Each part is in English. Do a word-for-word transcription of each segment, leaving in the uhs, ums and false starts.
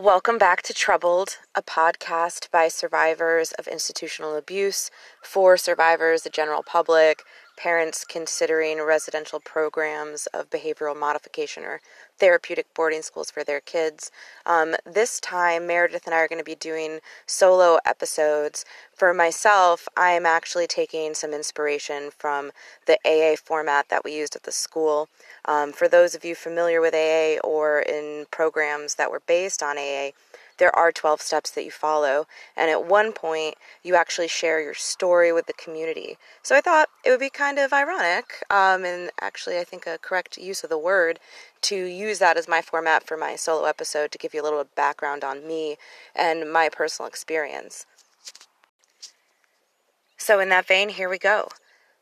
Welcome back to Troubled, a podcast by survivors of institutional abuse, for survivors, the general public, parents considering residential programs of behavioral modification or therapeutic boarding schools for their kids. Um, this time, Meredith and I are going to be doing solo episodes. For myself, I am actually taking some inspiration from the A A format that we used at the school. Um, for those of you familiar with A A or in programs that were based on A A, there are twelve steps that you follow, and at one point, you actually share your story with the community. So I thought it would be kind of ironic, um, and actually I think a correct use of the word, to use that as my format for my solo episode to give you a little background on me and my personal experience. So in that vein, here we go.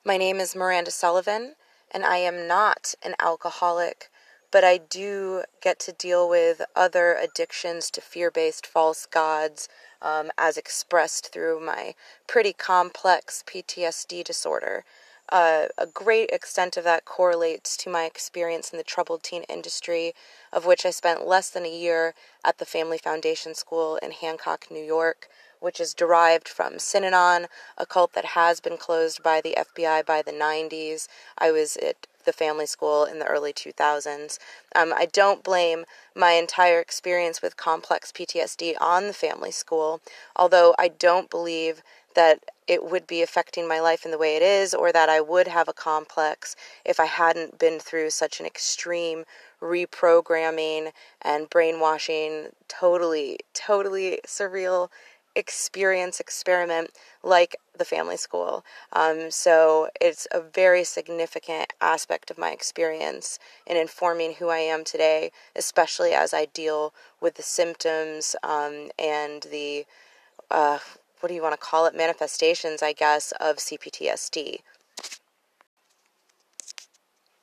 My name is Miranda Sullivan, and I am not an alcoholic, but I do get to deal with other addictions to fear-based false gods um, as expressed through my pretty complex P T S D disorder. Uh, a great extent of that correlates to my experience in the troubled teen industry, of which I spent less than a year at the Family Foundation School in Hancock, New York, which is derived from Synanon, a cult that has been closed by the F B I by the nineties. I was at the family school in the early two thousands. Um, I don't blame my entire experience with complex P T S D on the family school, although I don't believe that it would be affecting my life in the way it is, or that I would have a complex if I hadn't been through such an extreme reprogramming and brainwashing, totally, totally surreal experience experiment like the family school. Um, so it's a very significant aspect of my experience in informing who I am today, especially as I deal with the symptoms um, and the, uh, what do you want to call it, manifestations, I guess, of C P T S D.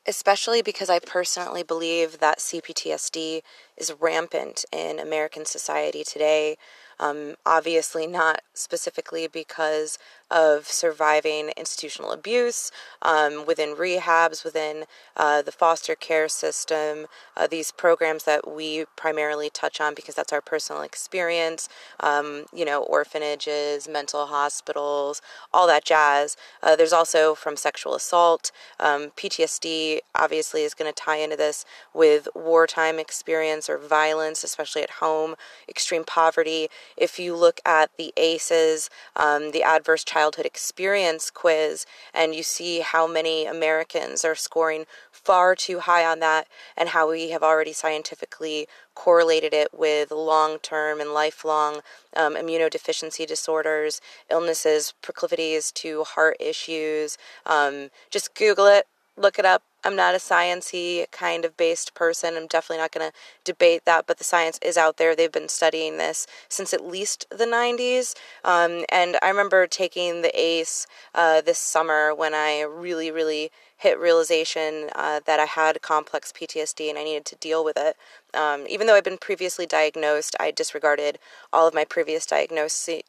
Especially because I personally believe that C P T S D is rampant in American society today. Um, obviously not specifically because of surviving institutional abuse, um, within rehabs, within uh, the foster care system, uh, these programs that we primarily touch on because that's our personal experience, um, you know, orphanages, mental hospitals, all that jazz. Uh, there's also from sexual assault. Um, P T S D obviously is going to tie into this with wartime experience or violence, especially at home, extreme poverty. If you look at the A C Es, um, the Adverse Childhood Experience quiz, and you see how many Americans are scoring far too high on that and how we have already scientifically correlated it with long-term and lifelong um, immunodeficiency disorders, illnesses, proclivities to heart issues. Um, just Google it, look it up. I'm not a sciencey kind of based person. I'm definitely not going to debate that, but the science is out there. They've been studying this since at least the nineties. Um, and I remember taking the A C E uh, this summer when I really, really hit realization uh, that I had complex P T S D and I needed to deal with it. Um, even though I'd been previously diagnosed, I disregarded all of my previous diagnoses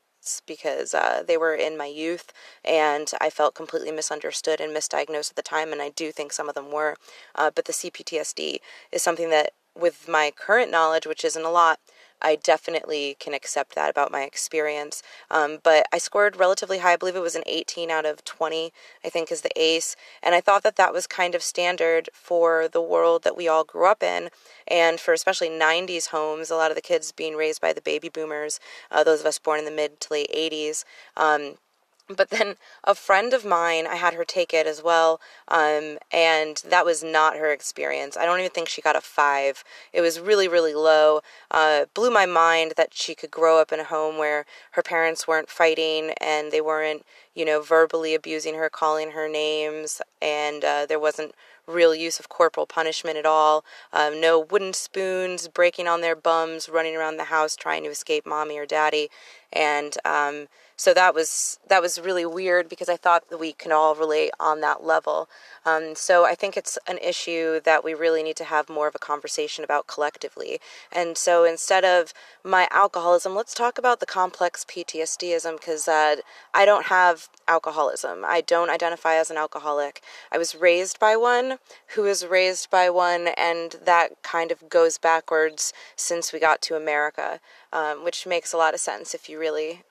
because uh, they were in my youth, and I felt completely misunderstood and misdiagnosed at the time, and I do think some of them were. Uh, but the C P T S D is something that, with my current knowledge, which isn't a lot, I definitely can accept that about my experience. Um, but I scored relatively high. I believe it was an eighteen out of twenty, I think, is the A C E. And I thought that that was kind of standard for the world that we all grew up in. And for especially nineties homes, a lot of the kids being raised by the baby boomers, uh, those of us born in the mid to late eighties. Um, But then a friend of mine, I had her take it as well, um, and that was not her experience. I don't even think she got a five. It was really, really low. Uh, blew my mind that she could grow up in a home where her parents weren't fighting and they weren't, you know, verbally abusing her, calling her names, and uh, there wasn't real use of corporal punishment at all. Um, no wooden spoons, breaking on their bums, running around the house trying to escape mommy or daddy, and um, So that was that was really weird, because I thought that we can all relate on that level. Um, so I think it's an issue that we really need to have more of a conversation about collectively. And so instead of my alcoholism, let's talk about the complex P T S D-ism, because uh, I don't have alcoholism. I don't identify as an alcoholic. I was raised by one who was raised by one, and that kind of goes backwards since we got to America, um, which makes a lot of sense if you really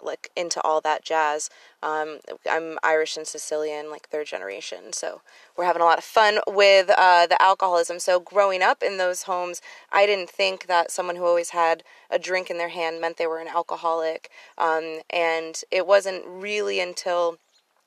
like into all that jazz. Um, I'm Irish and Sicilian, like third generation, so we're having a lot of fun with uh, the alcoholism. So growing up in those homes, I didn't think that someone who always had a drink in their hand meant they were an alcoholic, um, and it wasn't really until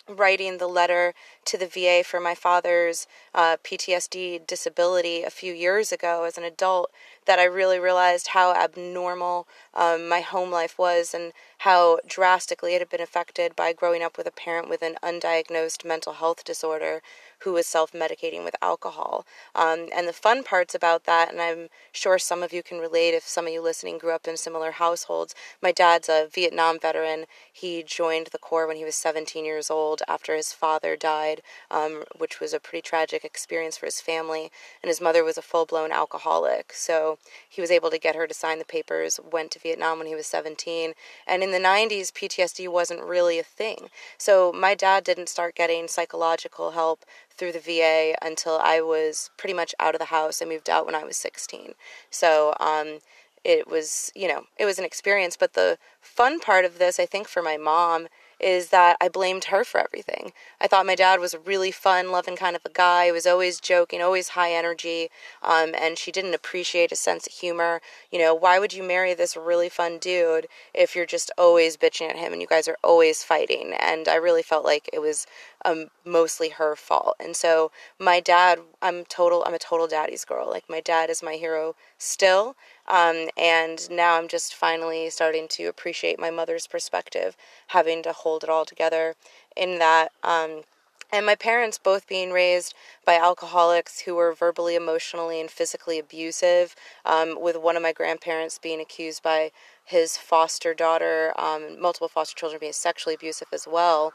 writing the letter to the V A for my father's uh, P T S D disability a few years ago as an adult that I really realized how abnormal um, my home life was, and how drastically it had been affected by growing up with a parent with an undiagnosed mental health disorder who was self-medicating with alcohol. Um, and the fun parts about that, and I'm sure some of you can relate if some of you listening grew up in similar households, my dad's a Vietnam veteran. He joined the Corps when he was seventeen years old after his father died, um, which was a pretty tragic experience for his family, and his mother was a full-blown alcoholic. So he was able to get her to sign the papers, went to Vietnam when he was seventeen, and in the nineties, P T S D wasn't really a thing. So my dad didn't start getting psychological help through the V A until I was pretty much out of the house. I moved out when I was sixteen. So um, it was, you know, it was an experience. But the fun part of this, I think, for my mom is that I blamed her for everything. I thought my dad was a really fun, loving kind of a guy. He was always joking, always high energy, um, and she didn't appreciate his sense of humor. You know, why would you marry this really fun dude if you're just always bitching at him and you guys are always fighting? And I really felt like it was um, mostly her fault. And so my dad, I'm total, I'm a total daddy's girl. Like, my dad is my hero still. Um, and now I'm just finally starting to appreciate my mother's perspective, having to hold it all together in that, um, and my parents both being raised by alcoholics who were verbally, emotionally, and physically abusive, um, with one of my grandparents being accused by his foster daughter, um, multiple foster children being sexually abusive as well,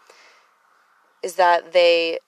is that they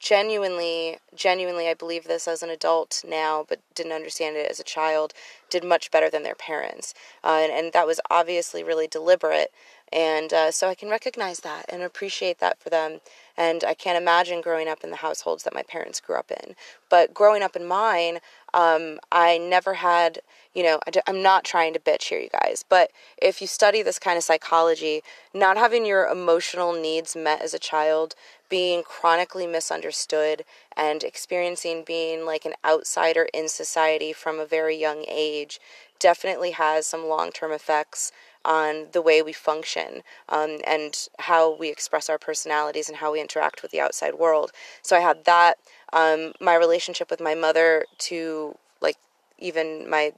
genuinely, genuinely, I believe this as an adult now, but didn't understand it as a child, did much better than their parents. Uh, and, and that was obviously really deliberate. And uh, so I can recognize that and appreciate that for them. And I can't imagine growing up in the households that my parents grew up in. But growing up in mine, um, I never had, you know, I d- I'm not trying to bitch here, you guys. But if you study this kind of psychology, not having your emotional needs met as a child, being chronically misunderstood, and experiencing being like an outsider in society from a very young age definitely has some long-term effects on the way we function, um, and how we express our personalities and how we interact with the outside world. So I had that, um, my relationship with my mother to, like, even my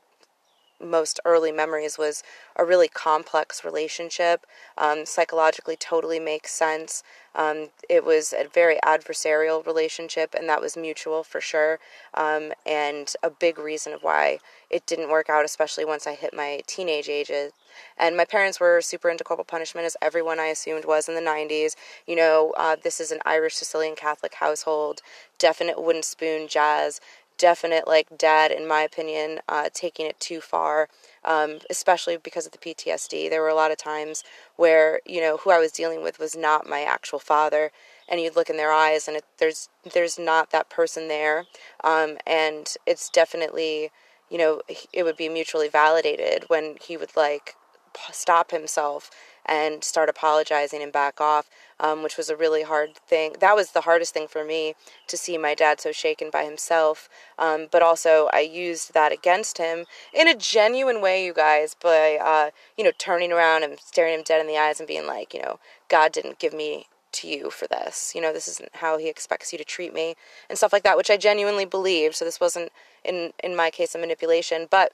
most early memories was a really complex relationship, um, psychologically totally makes sense. Um, it was a very adversarial relationship, and that was mutual for sure, um, and a big reason of why it didn't work out, especially once I hit my teenage ages. And my parents were super into corporal punishment, as everyone I assumed was in the nineties. You know, uh, this is an Irish Sicilian Catholic household, definite wooden spoon jazz, definite, like, dad, in my opinion, uh, taking it too far, um, especially because of the P T S D. There were a lot of times where, you know, who I was dealing with was not my actual father, and you'd look in their eyes, and it, there's there's not that person there, um, and it's definitely, you know, it would be mutually validated when he would, like, stop himself and start apologizing and back off, um, which was a really hard thing. That was the hardest thing for me, to see my dad so shaken by himself. Um, but also I used that against him in a genuine way, you guys, by, uh, you know, turning around and staring him dead in the eyes and being like, you know, God didn't give me to you for this. You know, this isn't how he expects you to treat me, and stuff like that, which I genuinely believed. So this wasn't, in, in my case, a manipulation, but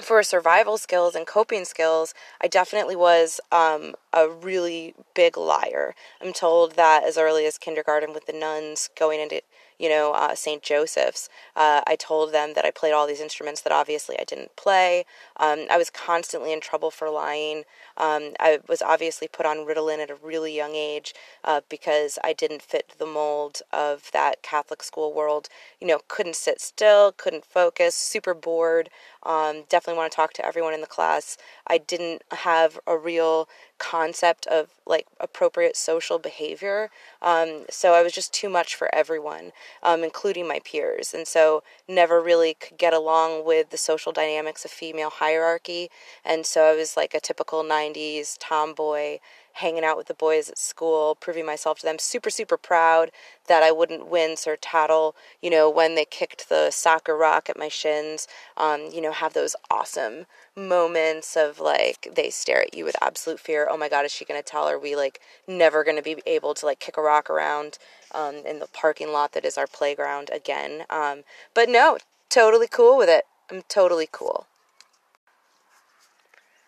for survival skills and coping skills, I definitely was um, a really big liar. I'm told that as early as kindergarten with the nuns, going into, you know, uh, Saint Joseph's. Uh, I told them that I played all these instruments that obviously I didn't play. Um, I was constantly in trouble for lying. Um, I was obviously put on Ritalin at a really young age uh, because I didn't fit the mold of that Catholic school world. You know, couldn't sit still, couldn't focus, super bored. Um, definitely want to talk to everyone in the class. I didn't have a real concept of like appropriate social behavior. Um, so I was just too much for everyone, um, including my peers. And so never really could get along with the social dynamics of female hierarchy. And so I was like a typical nineties tomboy, hanging out with the boys at school, proving myself to them, super, super proud that I wouldn't wince or tattle, you know, when they kicked the soccer rock at my shins, um, you know, have those awesome moments of, like, they stare at you with absolute fear. Oh, my God, is she going to tell? Are we, like, never going to be able to, like, kick a rock around um, in the parking lot that is our playground again? Um, but, no, totally cool with it. I'm totally cool.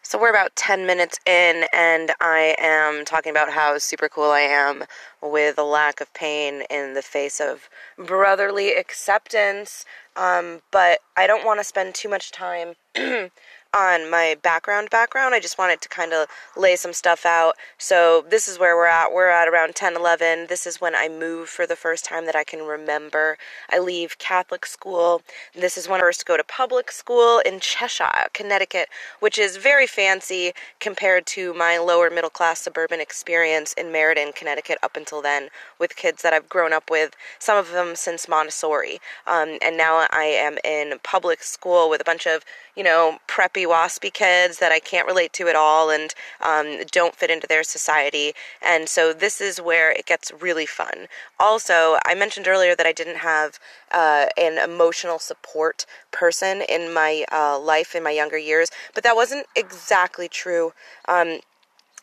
So we're about ten minutes in, and I am talking about how super cool I am with a lack of pain in the face of brotherly acceptance, um, but I don't want to spend too much time on my background background. I just wanted to kind of lay some stuff out. So this is where we're at. We're at around ten, eleven. This is when I move for the first time that I can remember. I leave Catholic school. This is when I first go to public school in Cheshire, Connecticut, which is very fancy compared to my lower middle class suburban experience in Meriden, Connecticut, up until then, with kids that I've grown up with, some of them since Montessori. Um, and now I am in public school with a bunch of, you know, preppy waspy kids that I can't relate to at all and um, don't fit into their society. And so this is where it gets really fun. Also, I mentioned earlier that I didn't have uh, an emotional support person in my uh, life in my younger years, but that wasn't exactly true. Um,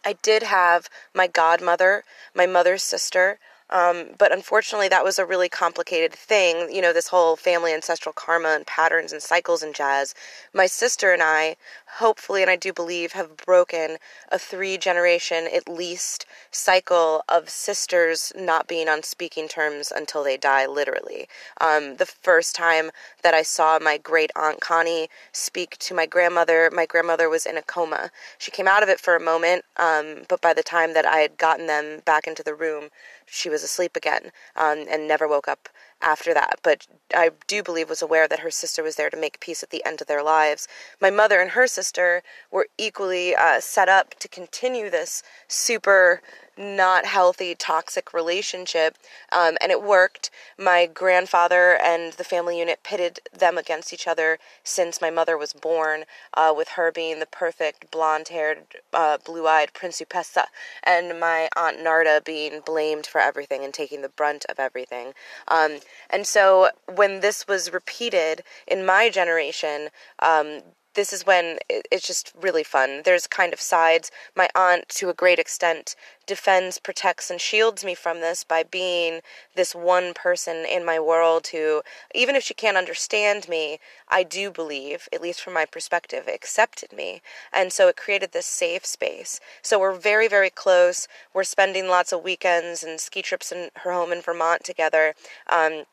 I did have my godmother, my mother's sister, Um, but unfortunately, that was a really complicated thing, you know, this whole family ancestral karma and patterns and cycles and jazz. My sister and I, hopefully, and I do believe, have broken a three-generation, at least, cycle of sisters not being on speaking terms until they die, literally. Um, the first time that I saw my great-aunt Connie speak to my grandmother, my grandmother was in a coma. She came out of it for a moment, um, but by the time that I had gotten them back into the room, she was asleep again, um, and never woke up after that, but I do believe was aware that her sister was there to make peace at the end of their lives. My mother and her sister were equally uh, set up to continue this super not healthy, toxic relationship, um, and it worked. My grandfather and the family unit pitted them against each other since my mother was born, uh, with her being the perfect blonde-haired, uh, blue-eyed principessa, and my aunt Narda being blamed for everything and taking the brunt of everything. Um, and so when this was repeated in my generation, um, this is when it's just really fun. There's kind of sides. My aunt, to a great extent, defends, protects, and shields me from this by being this one person in my world who, even if she can't understand me, I do believe, at least from my perspective, accepted me. And so it created this safe space. So we're very, very close. We're spending lots of weekends and ski trips in her home in Vermont together. Um,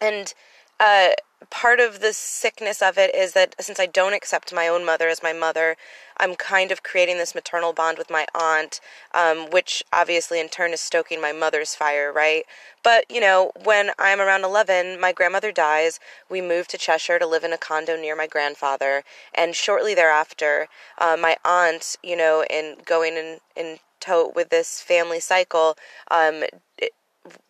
and... Uh, part of the sickness of it is that since I don't accept my own mother as my mother, I'm kind of creating this maternal bond with my aunt, um, which obviously in turn is stoking my mother's fire, right? But, you know, when I'm around eleven, my grandmother dies. We move to Cheshire to live in a condo near my grandfather. And shortly thereafter, uh, my aunt, you know, in going in, in tote with this family cycle, um, it,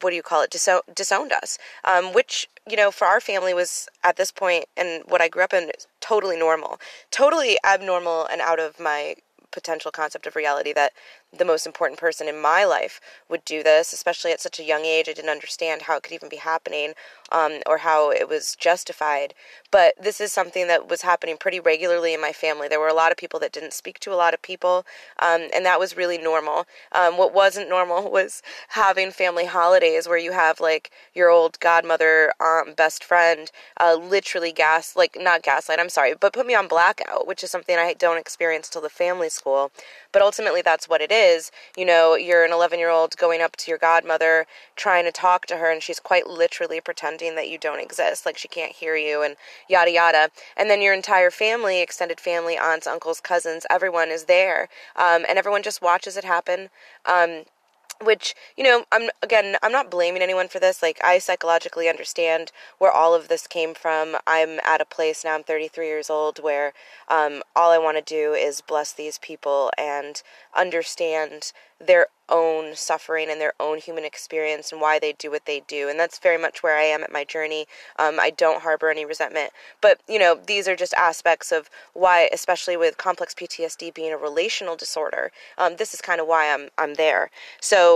what do you call it, Diso- disowned us, um, which, you know, for our family was, at this point, and what I grew up in, totally normal, totally abnormal and out of my potential concept of reality that the most important person in my life would do this, especially at such a young age. I didn't understand how it could even be happening, um, or how it was justified. But this is something that was happening pretty regularly in my family. There were a lot of people that didn't speak to a lot of people, um, and that was really normal. Um, what wasn't normal was having family holidays where you have, like, your old godmother, aunt, best friend, uh, literally gas, like, not gaslight, I'm sorry, but put me on blackout, which is something I don't experience till the family school. But ultimately, that's what it is. is, you know, you're an eleven-year-old going up to your godmother, trying to talk to her, and she's quite literally pretending that you don't exist, like she can't hear you, and yada, yada. And then your entire family, extended family, aunts, uncles, cousins, everyone is there, um, and everyone just watches it happen, um, which, you know, I'm again, I'm not blaming anyone for this. Like, I psychologically understand where all of this came from. I'm at a place now, I'm thirty-three years old, where um, all I want to do is bless these people and understand their own suffering and their own human experience and why they do what they do. And that's very much where I am at my journey. Um, I don't harbor any resentment. But, you know, these are just aspects of why, especially with complex P T S D being a relational disorder, um, this is kind of why I'm I'm there. So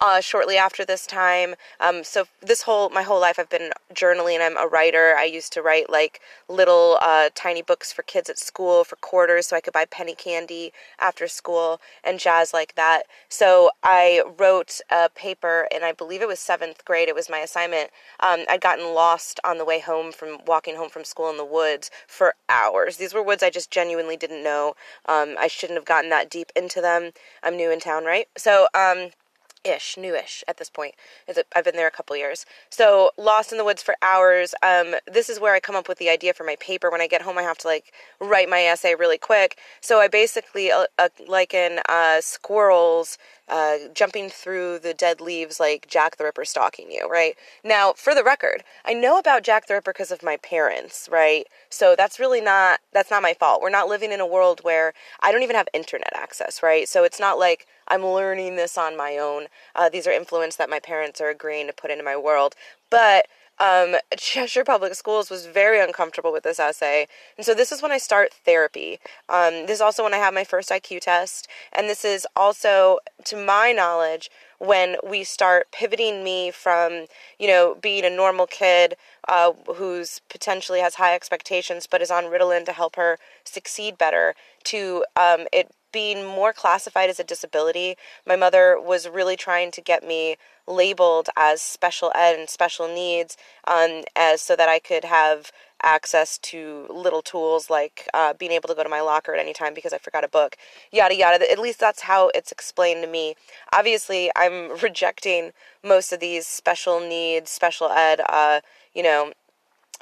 Uh, shortly after this time, um, so this whole, my whole life I've been journaling. I'm a writer. I used to write like little uh, tiny books for kids at school for quarters so I could buy penny candy after school and jazz like that. So I wrote a paper, and I believe it was seventh grade. It was my assignment. Um, I'd gotten lost on the way home from walking home from school in the woods for hours. These were woods I just genuinely didn't know. Um, I shouldn't have gotten that deep into them. I'm new in town, right? So, um... ish, newish at this point. I've been there a couple years. So lost in the woods for hours. Um, this is where I come up with the idea for my paper. When I get home, I have to like write my essay really quick. So I basically uh, uh, liken uh, squirrels uh, jumping through the dead leaves like Jack the Ripper stalking you, right? Now, for the record, I know about Jack the Ripper because of my parents, right? So that's really not, that's not my fault. We're not living in a world where I don't even have internet access, right? So it's not like I'm learning this on my own. Uh, these are influences that my parents are agreeing to put into my world. But um, Cheshire Public Schools was very uncomfortable with this essay. And so this is when I start therapy. Um, this is also when I have my first I Q test. And this is also, to my knowledge, when we start pivoting me from, you know, being a normal kid uh, who's potentially has high expectations but is on Ritalin to help her succeed better, to um, it being more classified as a disability. My mother was really trying to get me labeled as special ed and special needs, um, as so that I could have access to little tools like uh, being able to go to my locker at any time because I forgot a book, yada, yada. At least that's how it's explained to me. Obviously, I'm rejecting most of these special needs, special ed, uh, you know,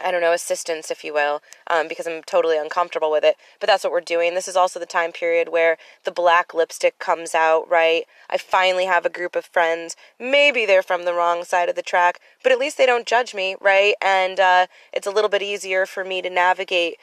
I don't know, assistance, if you will, um, because I'm totally uncomfortable with it, but that's what we're doing. This is also the time period where the black lipstick comes out, right? I finally have a group of friends. Maybe they're from the wrong side of the track, but at least they don't judge me, right? And uh, it's a little bit easier for me to navigate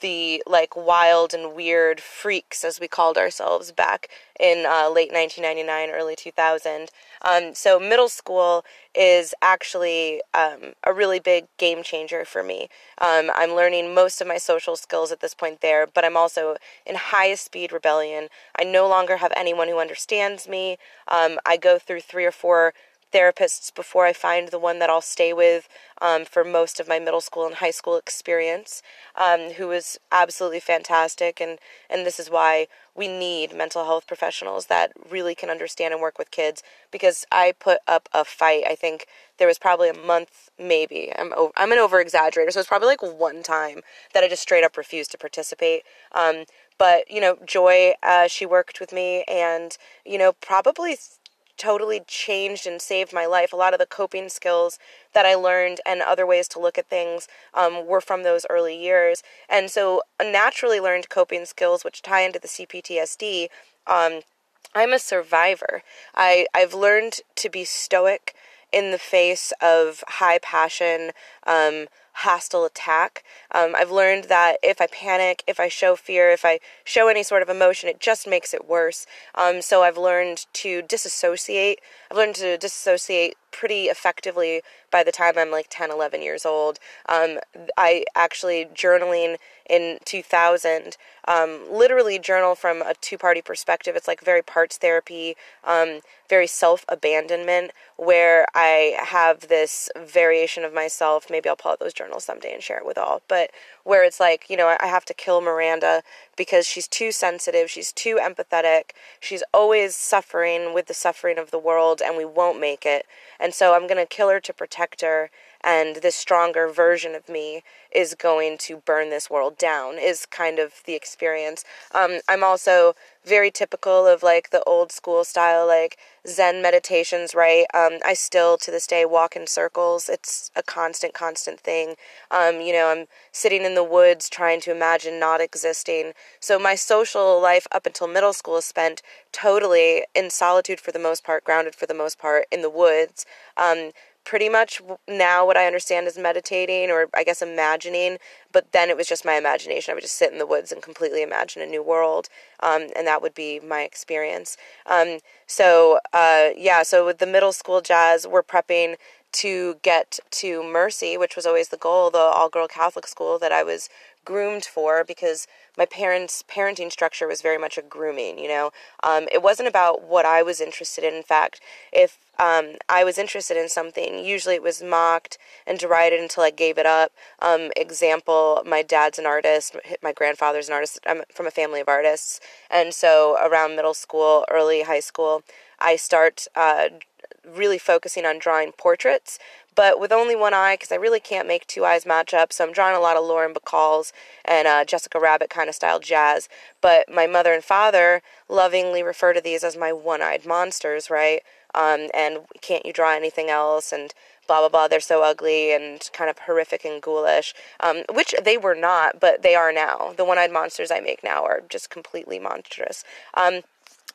the, like, wild and weird freaks, as we called ourselves back in uh, late nineteen ninety-nine, early two thousand. Um, so middle school is actually um, a really big game changer for me. Um, I'm learning most of my social skills at this point there, but I'm also in highest speed rebellion. I no longer have anyone who understands me. Um, I go through three or four therapists before I find the one that I'll stay with um, for most of my middle school and high school experience, um, who was absolutely fantastic. And, and this is why we need mental health professionals that really can understand and work with kids, because I put up a fight. I think there was probably a month, maybe. I'm over, I'm an over-exaggerator, so it's probably like one time that I just straight up refused to participate. Um, but, you know, Joy, uh, she worked with me and, you know, probably totally changed and saved my life. A lot of the coping skills that I learned and other ways to look at things um, were from those early years. And so naturally learned coping skills, which tie into the C P T S D. Um, I'm a survivor. I, I've learned to be stoic in the face of high passion, um, hostile attack. Um, I've learned that if I panic, if I show fear, if I show any sort of emotion, it just makes it worse. Um, so I've learned to disassociate. I've learned to disassociate pretty effectively by the time I'm like ten, eleven years old. Um, I actually journaling in two thousand, um, literally journal from a two-party perspective. It's like very parts therapy, um, very self-abandonment, where I have this variation of myself. Maybe I'll pull out those journals someday and share it with all, but where it's like, you know, I have to kill Miranda because she's too sensitive. She's too empathetic. She's always suffering with the suffering of the world, and we won't make it. And so I'm going to kill her to protect her. and this stronger version of me is going to burn this world down, is kind of the experience. Um, I'm also very typical of, like, the old school style, like, Zen meditations, right? Um, I still, to this day, walk in circles. It's a constant, constant thing. Um, you know, I'm sitting in the woods trying to imagine not existing. So my social life up until middle school is spent totally in solitude for the most part, grounded for the most part, in the woods. Um, pretty much now what I understand is meditating, or I guess imagining, but then it was just my imagination. I would just sit in the woods and completely imagine a new world, um, and that would be my experience. Um, so, uh, yeah, so with the middle school jazz, we're prepping to get to Mercy, which was always the goal, the all-girl Catholic school that I was groomed for, because my parents' parenting structure was very much a grooming, you know. Um, it wasn't about what I was interested in. In fact, if um, I was interested in something, usually it was mocked and derided until I gave it up. Um, example, my dad's an artist, my grandfather's an artist, I'm from a family of artists, and so around middle school, early high school, I start uh, really focusing on drawing portraits, but with only one eye, because I really can't make two eyes match up, so I'm drawing a lot of Lauren Bacall's and uh, Jessica Rabbit kind of style jazz, but my mother and father lovingly refer to these as my one-eyed monsters, right, um, and can't you draw anything else, and blah, blah, blah, they're so ugly and kind of horrific and ghoulish, um, which they were not, but they are now. The one-eyed monsters I make now are just completely monstrous. Um,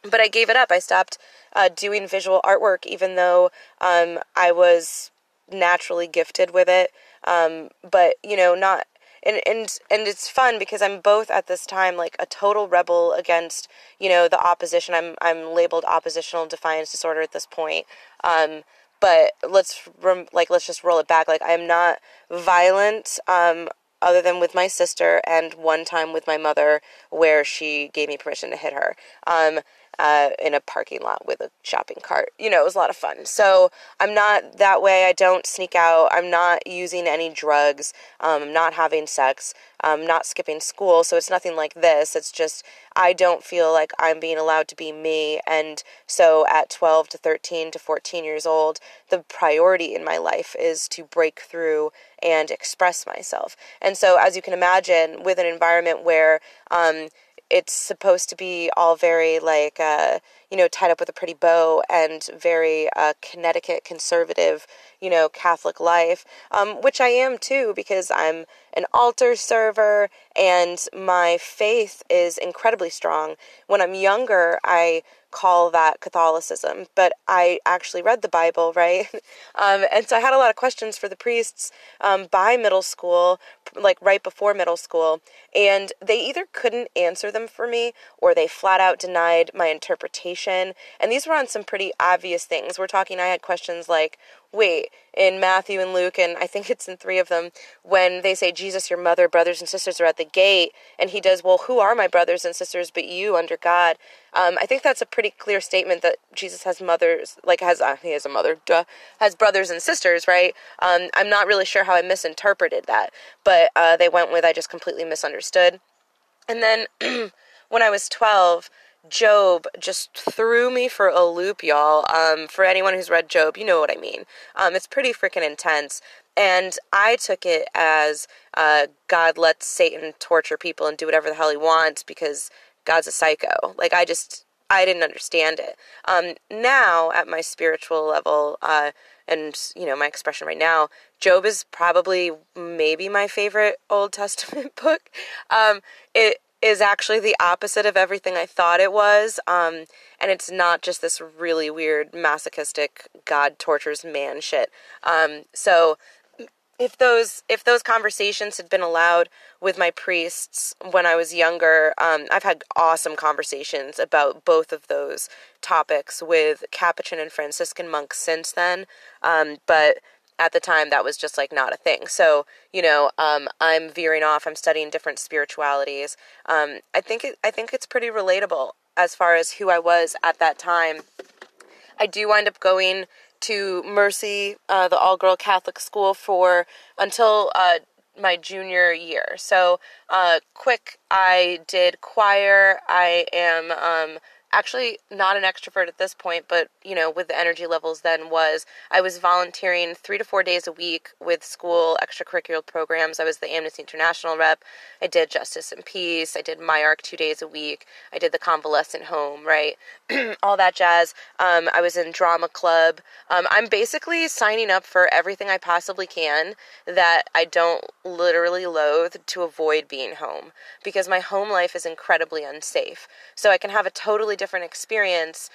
but I gave it up. I stopped uh, doing visual artwork, even though um, I was naturally gifted with it, um, but, you know, not, and, and, and it's fun, because I'm both at this time, like, a total rebel against, you know, the opposition. I'm, I'm labeled oppositional defiance disorder at this point, um, but let's, rem- like, let's just roll it back, like, I'm not violent, um, other than with my sister, and one time with my mother, where she gave me permission to hit her, um, Uh, in a parking lot with a shopping cart. You know, it was a lot of fun. So I'm not that way. I don't sneak out. I'm not using any drugs. Um, I'm not having sex. I'm not skipping school. So it's nothing like this. It's just I don't feel like I'm being allowed to be me. And so at twelve to thirteen to fourteen years old, the priority in my life is to break through and express myself. And so, as you can imagine, with an environment where um, it's supposed to be all very, like, uh, you know, tied up with a pretty bow and very uh, Connecticut conservative, you know, Catholic life, um, which I am too, because I'm an altar server and my faith is incredibly strong. When I'm younger, I call that Catholicism, but I actually read the Bible, right? um, and so I had a lot of questions for the priests um, by middle school, like right before middle school, and they either couldn't answer them for me or they flat out denied my interpretation. And these were on some pretty obvious things. We're talking, I had questions like, wait, in Matthew and Luke, and I think it's in three of them, when they say, Jesus, your mother, brothers and sisters are at the gate, and he does, well, who are my brothers and sisters but you under God? Um, I think that's a pretty clear statement that Jesus has mothers, like has, uh, he has a mother, duh, has brothers and sisters, right? Um, I'm not really sure how I misinterpreted that, but uh, they went with, I just completely misunderstood. And then when I was twelve, Job just threw me for a loop, y'all. Um, for anyone who's read Job, you know what I mean. Um, it's pretty freaking intense. And I took it as uh, God lets Satan torture people and do whatever the hell he wants because God's a psycho. Like, I just, I didn't understand it. Um, now, at my spiritual level, uh, and, you know, my expression right now, Job is probably maybe my favorite Old Testament book. Um, it is actually the opposite of everything I thought it was, um, and it's not just this really weird, masochistic, God tortures man shit. Um, so, if those if those conversations had been allowed with my priests when I was younger, um, I've had awesome conversations about both of those topics with Capuchin and Franciscan monks since then, um, but at the time, that was just, like, not a thing. So, you know, um, I'm veering off. I'm studying different spiritualities. Um, I think it, I think it's pretty relatable as far as who I was at that time. I do wind up going to Mercy, uh, the all-girl Catholic school, for until uh, my junior year. So, uh, quick, I did choir. I am um, actually not an extrovert at this point, but, you know, with the energy levels then was, I was volunteering three to four days a week with school extracurricular programs. I was the Amnesty International rep. I did Justice and Peace. I did M Y A R C two days a week. I did the convalescent home, right? All that jazz. Um, I was in drama club. Um, I'm basically signing up for everything I possibly can that I don't literally loathe to avoid being home, because my home life is incredibly unsafe. So I can have a totally different experience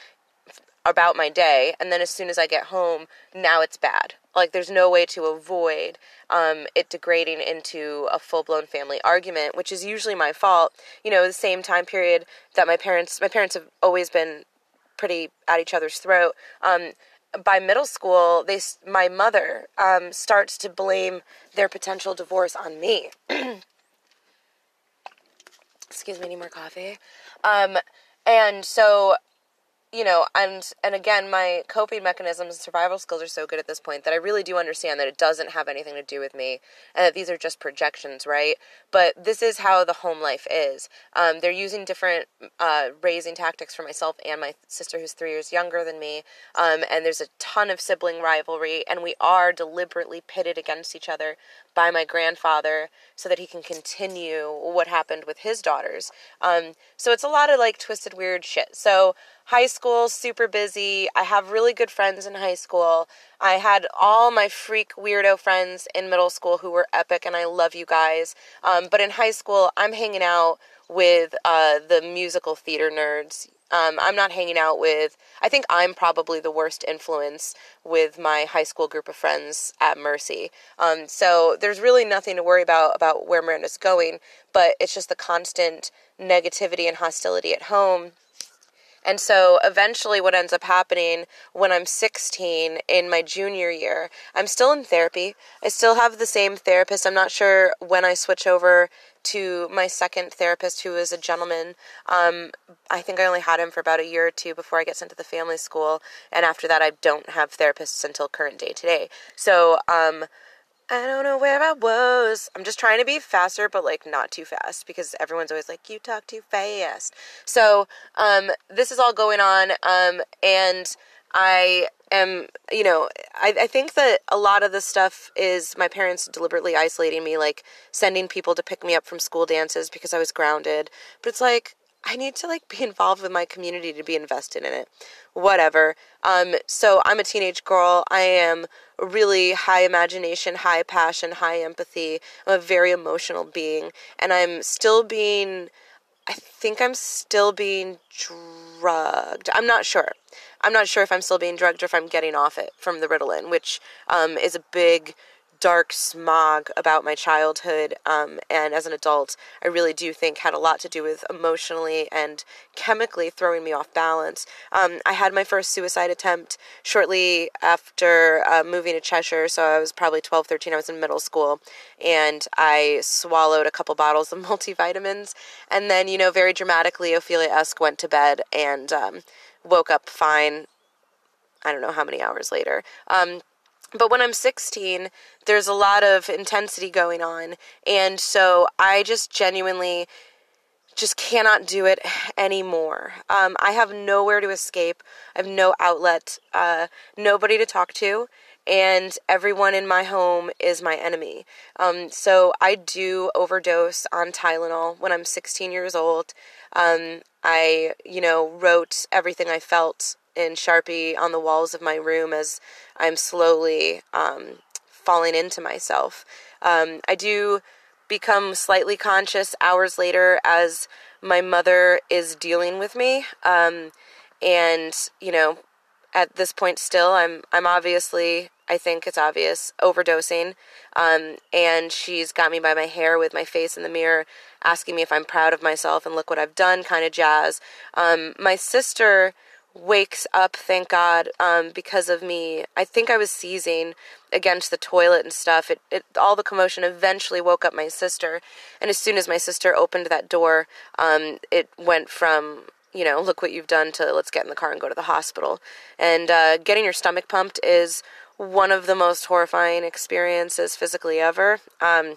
about my day, and then as soon as I get home, now it's bad. Like, there's no way to avoid um, it degrading into a full-blown family argument, which is usually my fault. You know, the same time period that my parents, my parents have always been pretty at each other's throat. Um, by middle school, they, my mother um, starts to blame their potential divorce on me. Excuse me, I need more coffee. Um, and so, you know, and, and again, my coping mechanisms and survival skills are so good at this point that I really do understand that it doesn't have anything to do with me and that these are just projections, right? But this is how the home life is. Um, they're using different uh, raising tactics for myself and my sister, who's three years younger than me, um, and there's a ton of sibling rivalry, and we are deliberately pitted against each other by my grandfather so that he can continue what happened with his daughters. Um, so it's a lot of, like, twisted, weird shit. So high school, super busy. I have really good friends in high school. I had all my freak weirdo friends in middle school who were epic, and I love you guys. Um, but in high school, I'm hanging out with uh, the musical theater nerds. Um, I'm not hanging out with, I think I'm probably the worst influence with my high school group of friends at Mercy. Um, so there's really nothing to worry about, about where Miranda's going, but it's just the constant negativity and hostility at home. And so eventually what ends up happening when I'm sixteen in my junior year, I'm still in therapy. I still have the same therapist. I'm not sure when I switch over to my second therapist, who is a gentleman. Um, I think I only had him for about a year or two before I get sent to the family school. And after that, I don't have therapists until current day today. So, um... I don't know where I was. I'm just trying to be faster, but, like, not too fast, because everyone's always like, you talk too fast. So, um, this is all going on, um, and I am, you know, I, I think that a lot of the stuff is my parents deliberately isolating me, like, sending people to pick me up from school dances because I was grounded, but it's like, I need to, like, be involved with my community to be invested in it, whatever. Um, so I'm a teenage girl. I am really high imagination, high passion, high empathy. I'm a very emotional being, and I'm still being, I think I'm still being drugged. I'm not sure. I'm not sure if I'm still being drugged or if I'm getting off it from the Ritalin, which um, is a big dark smog about my childhood, um, and as an adult, I really do think had a lot to do with emotionally and chemically throwing me off balance. Um, I had my first suicide attempt shortly after uh, moving to Cheshire, so I was probably twelve, thirteen, I was in middle school, and I swallowed a couple bottles of multivitamins, and then, you know, very dramatically, Ophelia-esque, went to bed and um, woke up fine, I don't know how many hours later. Um, But when I'm sixteen, there's a lot of intensity going on, and so I just genuinely just cannot do it anymore. Um, I have nowhere to escape. I have no outlet, uh, nobody to talk to, and everyone in my home is my enemy. Um, so I do overdose on Tylenol when I'm sixteen years old. Um, I, you know, wrote everything I felt in Sharpie on the walls of my room as I'm slowly um, falling into myself. Um, I do become slightly conscious hours later as my mother is dealing with me. Um, and, you know, at this point still, I'm, I'm obviously, I think it's obvious, overdosing. Um, and she's got me by my hair with my face in the mirror, asking me if I'm proud of myself and look what I've done kind of jazz. Um, my sister wakes up, thank God, um, because of me. I think I was seizing against the toilet and stuff. It, it, all the commotion eventually woke up my sister. And as soon as my sister opened that door, um, it went from, you know, look what you've done to let's get in the car and go to the hospital. And uh, getting your stomach pumped is one of the most horrifying experiences physically ever. Um,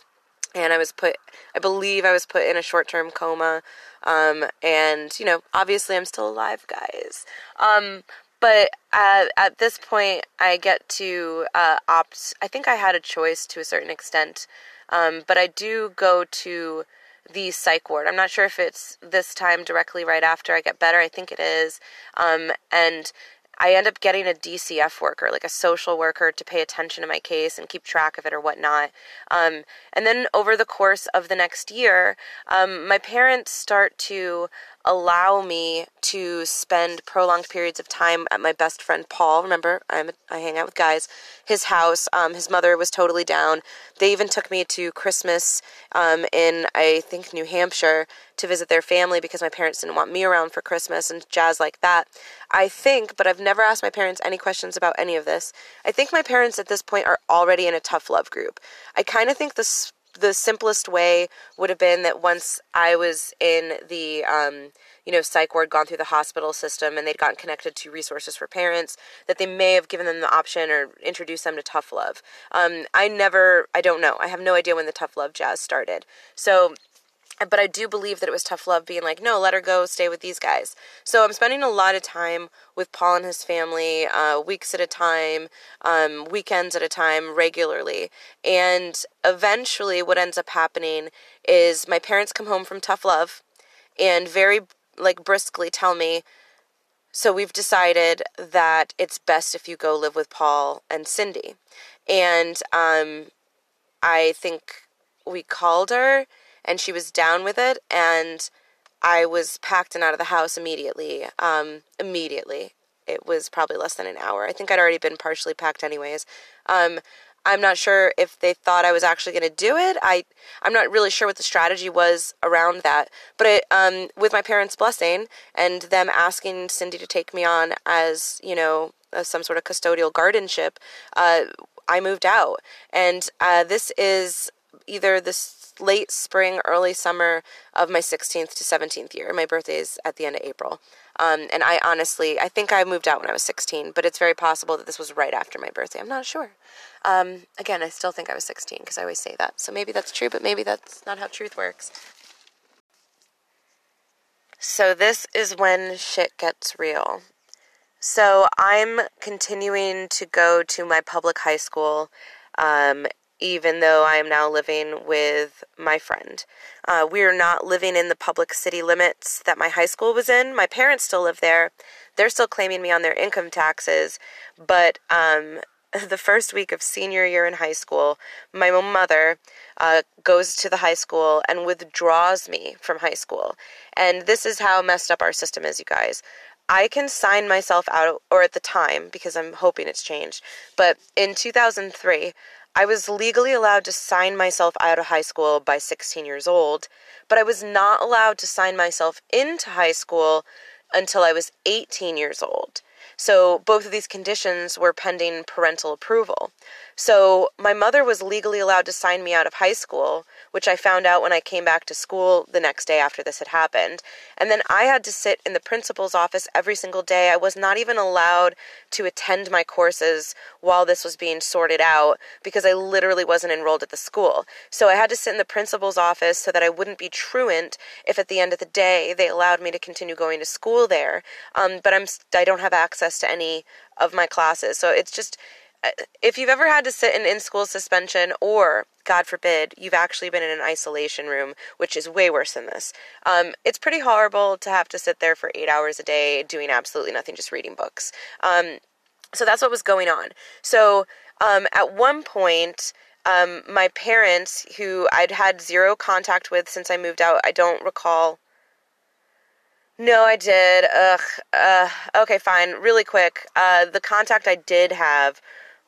And I was put, I believe I was put in a short-term coma. Um, and, you know, obviously I'm still alive, guys. Um, but uh, at this point, I get to uh, opt. I think I had a choice to a certain extent. Um, but I do go to the psych ward. I'm not sure if it's this time directly right after I get better. I think it is. Um, and I end up getting a D C F worker, like a social worker, to pay attention to my case and keep track of it or whatnot. Um, and then over the course of the next year, um, my parents start to allow me to spend prolonged periods of time at my best friend Paul. Remember, I'm a, I hang out with guys. His house. Um, his mother was totally down. They even took me to Christmas um, in, I think, New Hampshire to visit their family because my parents didn't want me around for Christmas and jazz like that. I think, but I've never asked my parents any questions about any of this. I think my parents at this point are already in a tough love group. I kind of think this. The simplest way would have been that once I was in the, um, you know, psych ward, gone through the hospital system, and they'd gotten connected to resources for parents, that they may have given them the option or introduced them to tough love. Um, I never, I don't know. I have no idea when the tough love jazz started. So, but I do believe that it was tough love being like, no, let her go, stay with these guys. So I'm spending a lot of time with Paul and his family, uh, weeks at a time, um, weekends at a time, regularly. And eventually what ends up happening is my parents come home from tough love and very like briskly tell me, so we've decided that it's best if you go live with Paul and Cindy. And um, I think we called her, and she was down with it, and I was packed and out of the house immediately. Um, immediately. It was probably less than an hour. I think I'd already been partially packed anyways. Um, I'm not sure if they thought I was actually going to do it. I, I'm not really sure what the strategy was around that. But I, um, with my parents' blessing and them asking Cindy to take me on as, you know, as some sort of custodial guardianship, uh, I moved out. And uh, this is either this late spring, early summer of my sixteenth to seventeenth year. My birthday is at the end of April. Um, and I honestly, I think I moved out when I was sixteen, but it's very possible that this was right after my birthday. I'm not sure. Um, again, I still think I was sixteen because I always say that. So maybe that's true, but maybe that's not how truth works. So this is when shit gets real. So I'm continuing to go to my public high school, um, even though I am now living with my friend. Uh, we are not living in the public city limits that my high school was in. My parents still live there. They're still claiming me on their income taxes. But um, the first week of senior year in high school, my mother uh, goes to the high school and withdraws me from high school. And this is how messed up our system is, you guys. I can sign myself out, or at the time, because I'm hoping it's changed, but in two thousand three... I was legally allowed to sign myself out of high school by sixteen years old, but I was not allowed to sign myself into high school until I was eighteen years old. So both of these conditions were pending parental approval. So my mother was legally allowed to sign me out of high school, which I found out when I came back to school the next day after this had happened. And then I had to sit in the principal's office every single day. I was not even allowed to attend my courses while this was being sorted out because I literally wasn't enrolled at the school. So I had to sit in the principal's office so that I wouldn't be truant if at the end of the day they allowed me to continue going to school there. Um, but I'm, I don't have access to any of my classes. So it's just... If you've ever had to sit in in-school suspension or, God forbid, you've actually been in an isolation room, which is way worse than this, um, it's pretty horrible to have to sit there for eight hours a day doing absolutely nothing, just reading books. Um, so that's what was going on. So um, at one point... Um, my parents, who I'd had zero contact with since I moved out, I don't recall... No, I did. Ugh. Uh, okay, fine. Really quick. Uh, the contact I did have...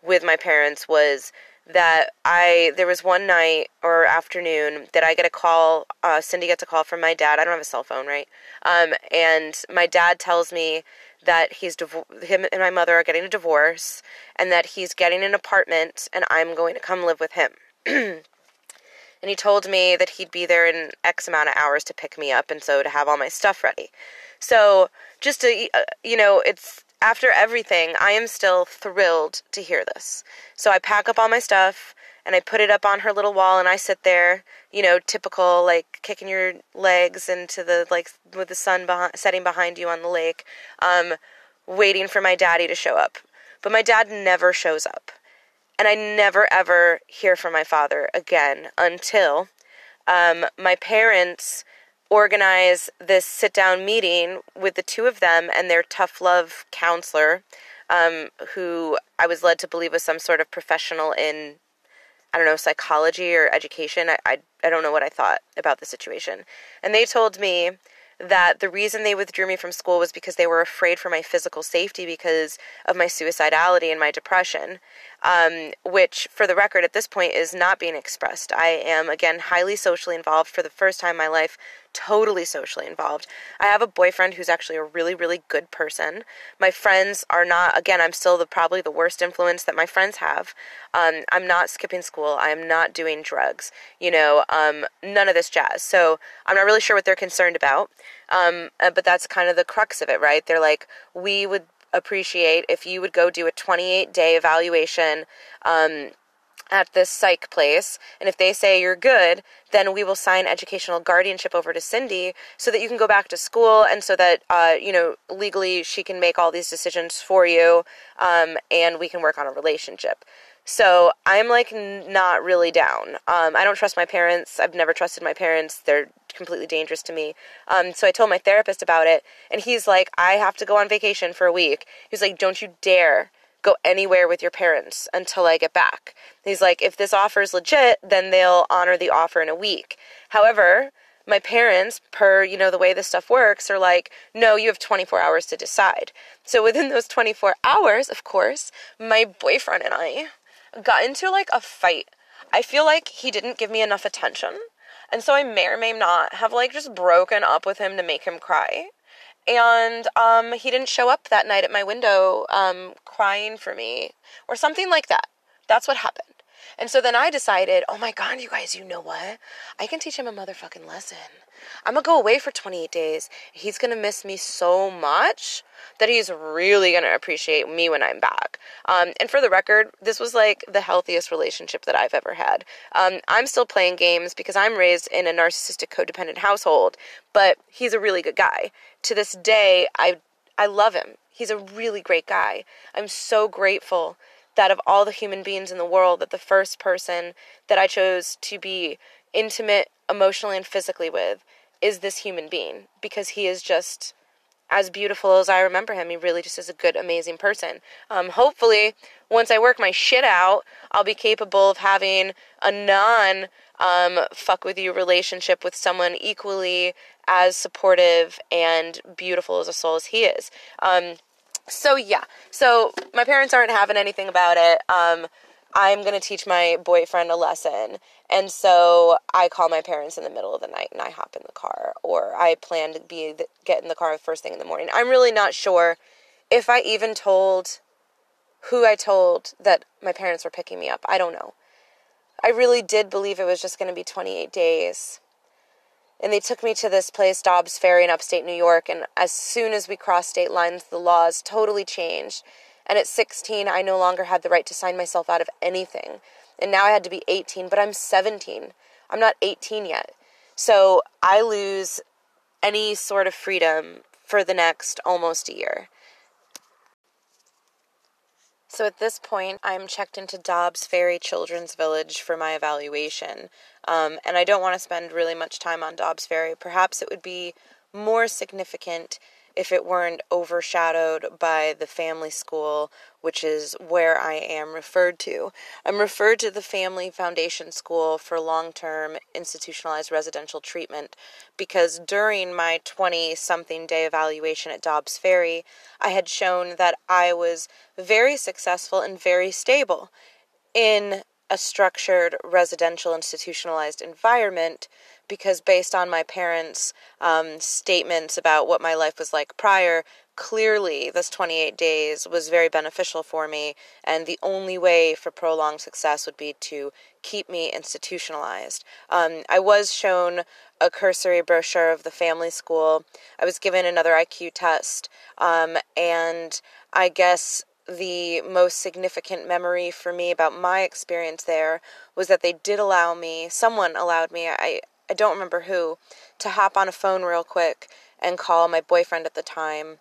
with my parents was that I, there was one night or afternoon that I get a call, uh, Cindy gets a call from my dad. I don't have a cell phone, right? Um, and my dad tells me that he's, div- him and my mother are getting a divorce and that he's getting an apartment and I'm going to come live with him. And he told me that he'd be there in X amount of hours to pick me up and so to have all my stuff ready. So just to, uh, you know, it's, after everything, I am still thrilled to hear this. So I pack up all my stuff and I put it up on her little wall, and I sit there, you know, typical, like, kicking your legs into the, like, with the sun behind, setting behind you on the lake, um, waiting for my daddy to show up. But my dad never shows up, and I never, ever hear from my father again until um, my parents organize this sit-down meeting with the two of them and their tough love counselor, um, who I was led to believe was some sort of professional in, I don't know, psychology or education. I, I, I don't know what I thought about the situation. And they told me that the reason they withdrew me from school was because they were afraid for my physical safety because of my suicidality and my depression, um, which, for the record, at this point is not being expressed. I am, again, highly socially involved for the first time in my life, totally socially involved. I have a boyfriend who's actually a really, really good person. My friends are not, again, I'm still the probably the worst influence that my friends have. Um, I'm not skipping school. I'm not doing drugs, you know, um, none of this jazz. So I'm not really sure what they're concerned about. Um, but that's kind of the crux of it, right? They're like, we would appreciate if you would go do a twenty-eight day evaluation, um, at this psych place. And if they say you're good, then we will sign educational guardianship over to Cindy so that you can go back to school. And so that, uh, you know, legally she can make all these decisions for you. Um, and we can work on a relationship. So I'm like n- not really down. Um, I don't trust my parents. I've never trusted my parents. They're completely dangerous to me. Um, so I told my therapist about it, and he's like, I have to go on vacation for a week. He's like, don't you dare go anywhere with your parents until I get back. He's like, if this offer is legit, then they'll honor the offer in a week. However, my parents, per, you know, the way this stuff works, are like, no, you have twenty-four hours to decide. So within those twenty-four hours, of course, my boyfriend and I got into like a fight. I feel like he didn't give me enough attention. And so I may or may not have like just broken up with him to make him cry. And um, he didn't show up that night at my window um, crying for me or something like that. That's what happened. And so then I decided, oh my God, you guys, you know what? I can teach him a motherfucking lesson. I'm going to go away for twenty-eight days. He's going to miss me so much that he's really going to appreciate me when I'm back. Um, and for the record, this was like the healthiest relationship that I've ever had. Um, I'm still playing games because I'm raised in a narcissistic codependent household, but he's a really good guy. To this day, I, I love him. He's a really great guy. I'm so grateful that of all the human beings in the world, that the first person that I chose to be intimate, emotionally, and physically with is this human being, because he is just as beautiful as I remember him. He really just is a good, amazing person. Um, hopefully, once I work my shit out, I'll be capable of having a non, um, fuck with you relationship with someone equally as supportive and beautiful as a soul as he is. Um, So yeah, so my parents aren't having anything about it. Um, I'm going to teach my boyfriend a lesson. And so I call my parents in the middle of the night and I hop in the car, or I plan to be get in the car first thing in the morning. I'm really not sure if I even told who I told that my parents were picking me up. I don't know. I really did believe it was just going to be twenty-eight days. And they took me to this place, Dobbs Ferry in upstate New York, and as soon as we crossed state lines, the laws totally changed. And at sixteen, I no longer had the right to sign myself out of anything. And now I had to be eighteen, but I'm seventeen. I'm not eighteen yet. So I lose any sort of freedom for the next almost a year. So at this point, I'm checked into Dobbs Ferry Children's Village for my evaluation, um, and I don't want to spend really much time on Dobbs Ferry. Perhaps it would be more significant if it weren't overshadowed by the family school, which is where I am referred to. I'm referred to the Family Foundation School for long-term institutionalized residential treatment because during my twenty-something day evaluation at Dobbs Ferry, I had shown that I was very successful and very stable in a structured residential institutionalized environment because based on my parents' um, statements about what my life was like prior, clearly this twenty-eight days was very beneficial for me, and the only way for prolonged success would be to keep me institutionalized. Um, I was shown a cursory brochure of the family school. I was given another I Q test, um, and I guess the most significant memory for me about my experience there was that they did allow me, someone allowed me, I, I don't remember who, to hop on a phone real quick and call my boyfriend at the time,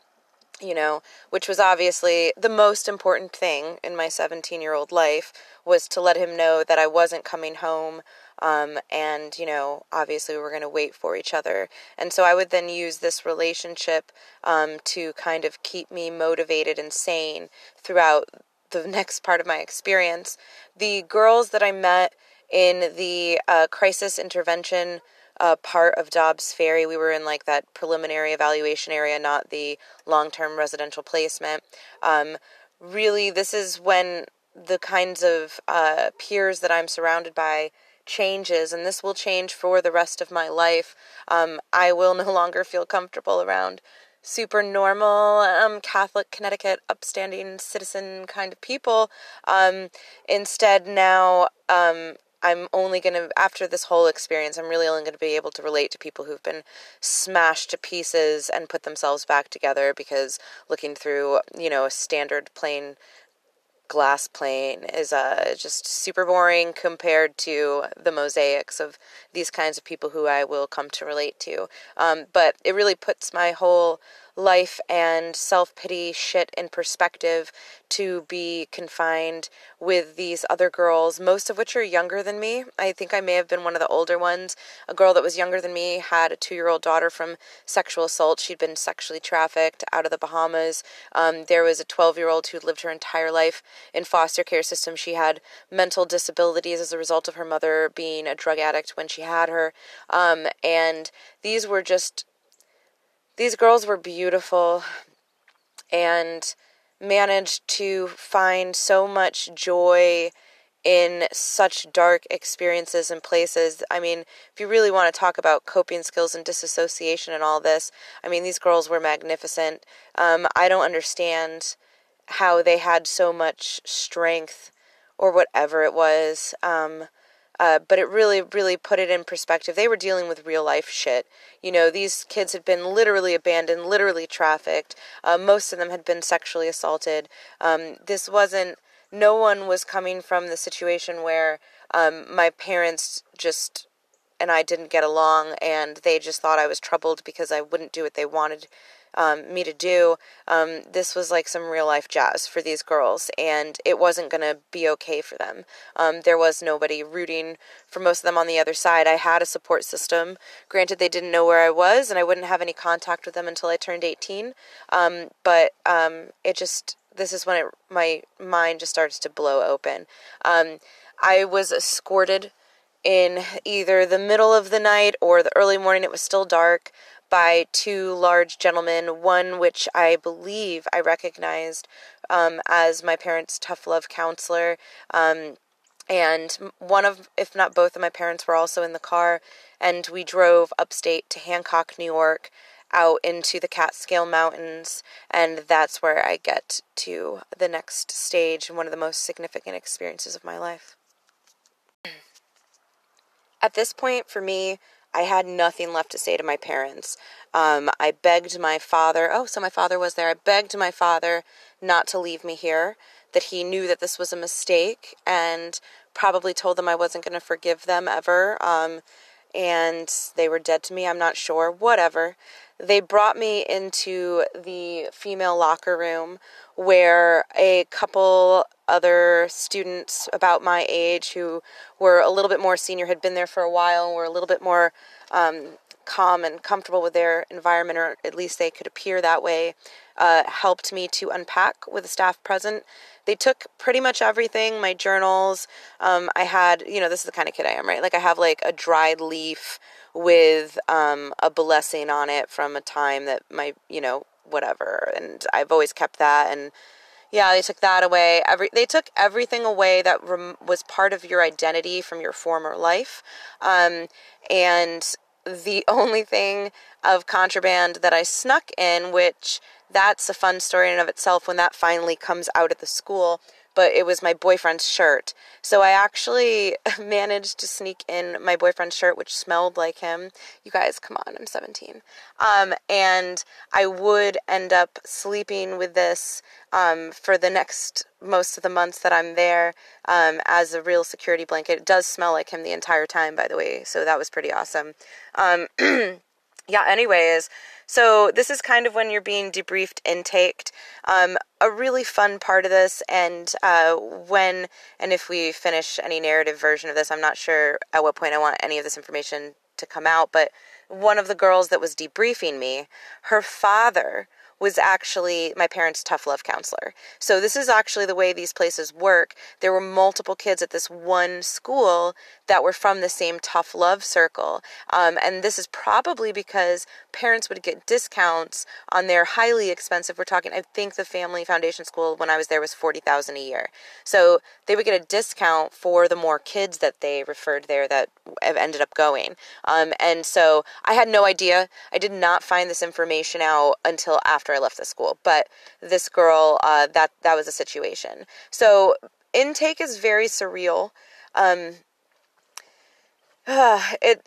you know, which was obviously the most important thing in my seventeen-year-old life, was to let him know that I wasn't coming home, um, and, you know, obviously we were going to wait for each other. And so I would then use this relationship um, to kind of keep me motivated and sane throughout the next part of my experience. The girls that I met in the uh, crisis intervention Uh, part of Dobbs Ferry. We were in like that preliminary evaluation area, not the long-term residential placement. Um, really, this is when the kinds of uh, peers that I'm surrounded by changes, and this will change for the rest of my life. Um, I will no longer feel comfortable around super normal, um, Catholic, Connecticut, upstanding citizen kind of people. Um, instead now, um, I'm only going to, after this whole experience, I'm really only going to be able to relate to people who've been smashed to pieces and put themselves back together, because looking through, you know, a standard plain glass plane is uh, just super boring compared to the mosaics of these kinds of people who I will come to relate to. Um, but it really puts my whole life and self-pity shit in perspective to be confined with these other girls, most of which are younger than me. I think I may have been one of the older ones. A girl that was younger than me had a two-year-old daughter from sexual assault. She'd been sexually trafficked out of the Bahamas. Um, there was a twelve-year-old who'd lived her entire life in foster care system. She had mental disabilities as a result of her mother being a drug addict when she had her. Um, and these were just... These girls were beautiful and managed to find so much joy in such dark experiences and places. I mean, if you really want to talk about coping skills and disassociation and all this, I mean, these girls were magnificent. Um, I don't understand how they had so much strength or whatever it was. Um... Uh, but it really, really put it in perspective. They were dealing with real life shit. You know, these kids had been literally abandoned, literally trafficked. Uh, most of them had been sexually assaulted. Um, this wasn't, no one was coming from the situation where um, my parents just, and I didn't get along, and they just thought I was troubled because I wouldn't do what they wanted Um, me to do. Um, this was like some real life jazz for these girls, and it wasn't going to be okay for them. Um, there was nobody rooting for most of them on the other side. I had a support system. Granted, they didn't know where I was, and I wouldn't have any contact with them until I turned eighteen. Um, but um, it just, this is when it, my mind just starts to blow open. Um, I was escorted in either the middle of the night or the early morning. It was still dark, by two large gentlemen, one which I believe I recognized um, as my parents' tough love counselor, um, and one of, if not both of my parents were also in the car, and we drove upstate to Hancock, New York, out into the Catskill Mountains, and that's where I get to the next stage and one of the most significant experiences of my life. At this point, for me, I had nothing left to say to my parents. Um, I begged my father, oh, so my father was there. I begged my father not to leave me here, that he knew that this was a mistake, and probably told them I wasn't going to forgive them ever, um, and they were dead to me, I'm not sure, whatever. They brought me into the female locker room where a couple other students about my age who were a little bit more senior had been there for a while and were a little bit more um, calm and comfortable with their environment, or at least they could appear that way, uh, helped me to unpack with the staff present. They took pretty much everything, my journals. Um, I had, you know, this is the kind of kid I am, right? Like I have like a dried leaf with um, a blessing on it from a time that my, you know, whatever. And I've always kept that. And yeah, they took that away. Every, they took everything away that rem- was part of your identity from your former life. Um, and the only thing of contraband that I snuck in, which that's a fun story in and of itself when that finally comes out at the school, but it was my boyfriend's shirt. So I actually managed to sneak in my boyfriend's shirt, which smelled like him. You guys, come on, I'm seventeen. Um, and I would end up sleeping with this um, for the next most of the months that I'm there um, as a real security blanket. It does smell like him the entire time, by the way, so that was pretty awesome. Um, yeah, anyways, so this is kind of when you're being debriefed, intaked. Um, a really fun part of this, and uh, when and if we finish any narrative version of this, I'm not sure at what point I want any of this information to come out, but one of the girls that was debriefing me, her father was actually my parents' tough love counselor. So this is actually the way these places work. There were multiple kids at this one school that were from the same tough love circle. Um, and this is probably because parents would get discounts on their highly expensive, we're talking, I think the Family Foundation School when I was there was forty thousand dollars a year. So they would get a discount for the more kids that they referred there that ended up going. Um, and so I had no idea. I did not find this information out until after I left the school, but this girl, uh, that, that was a situation. So intake is very surreal. Um, Uh, it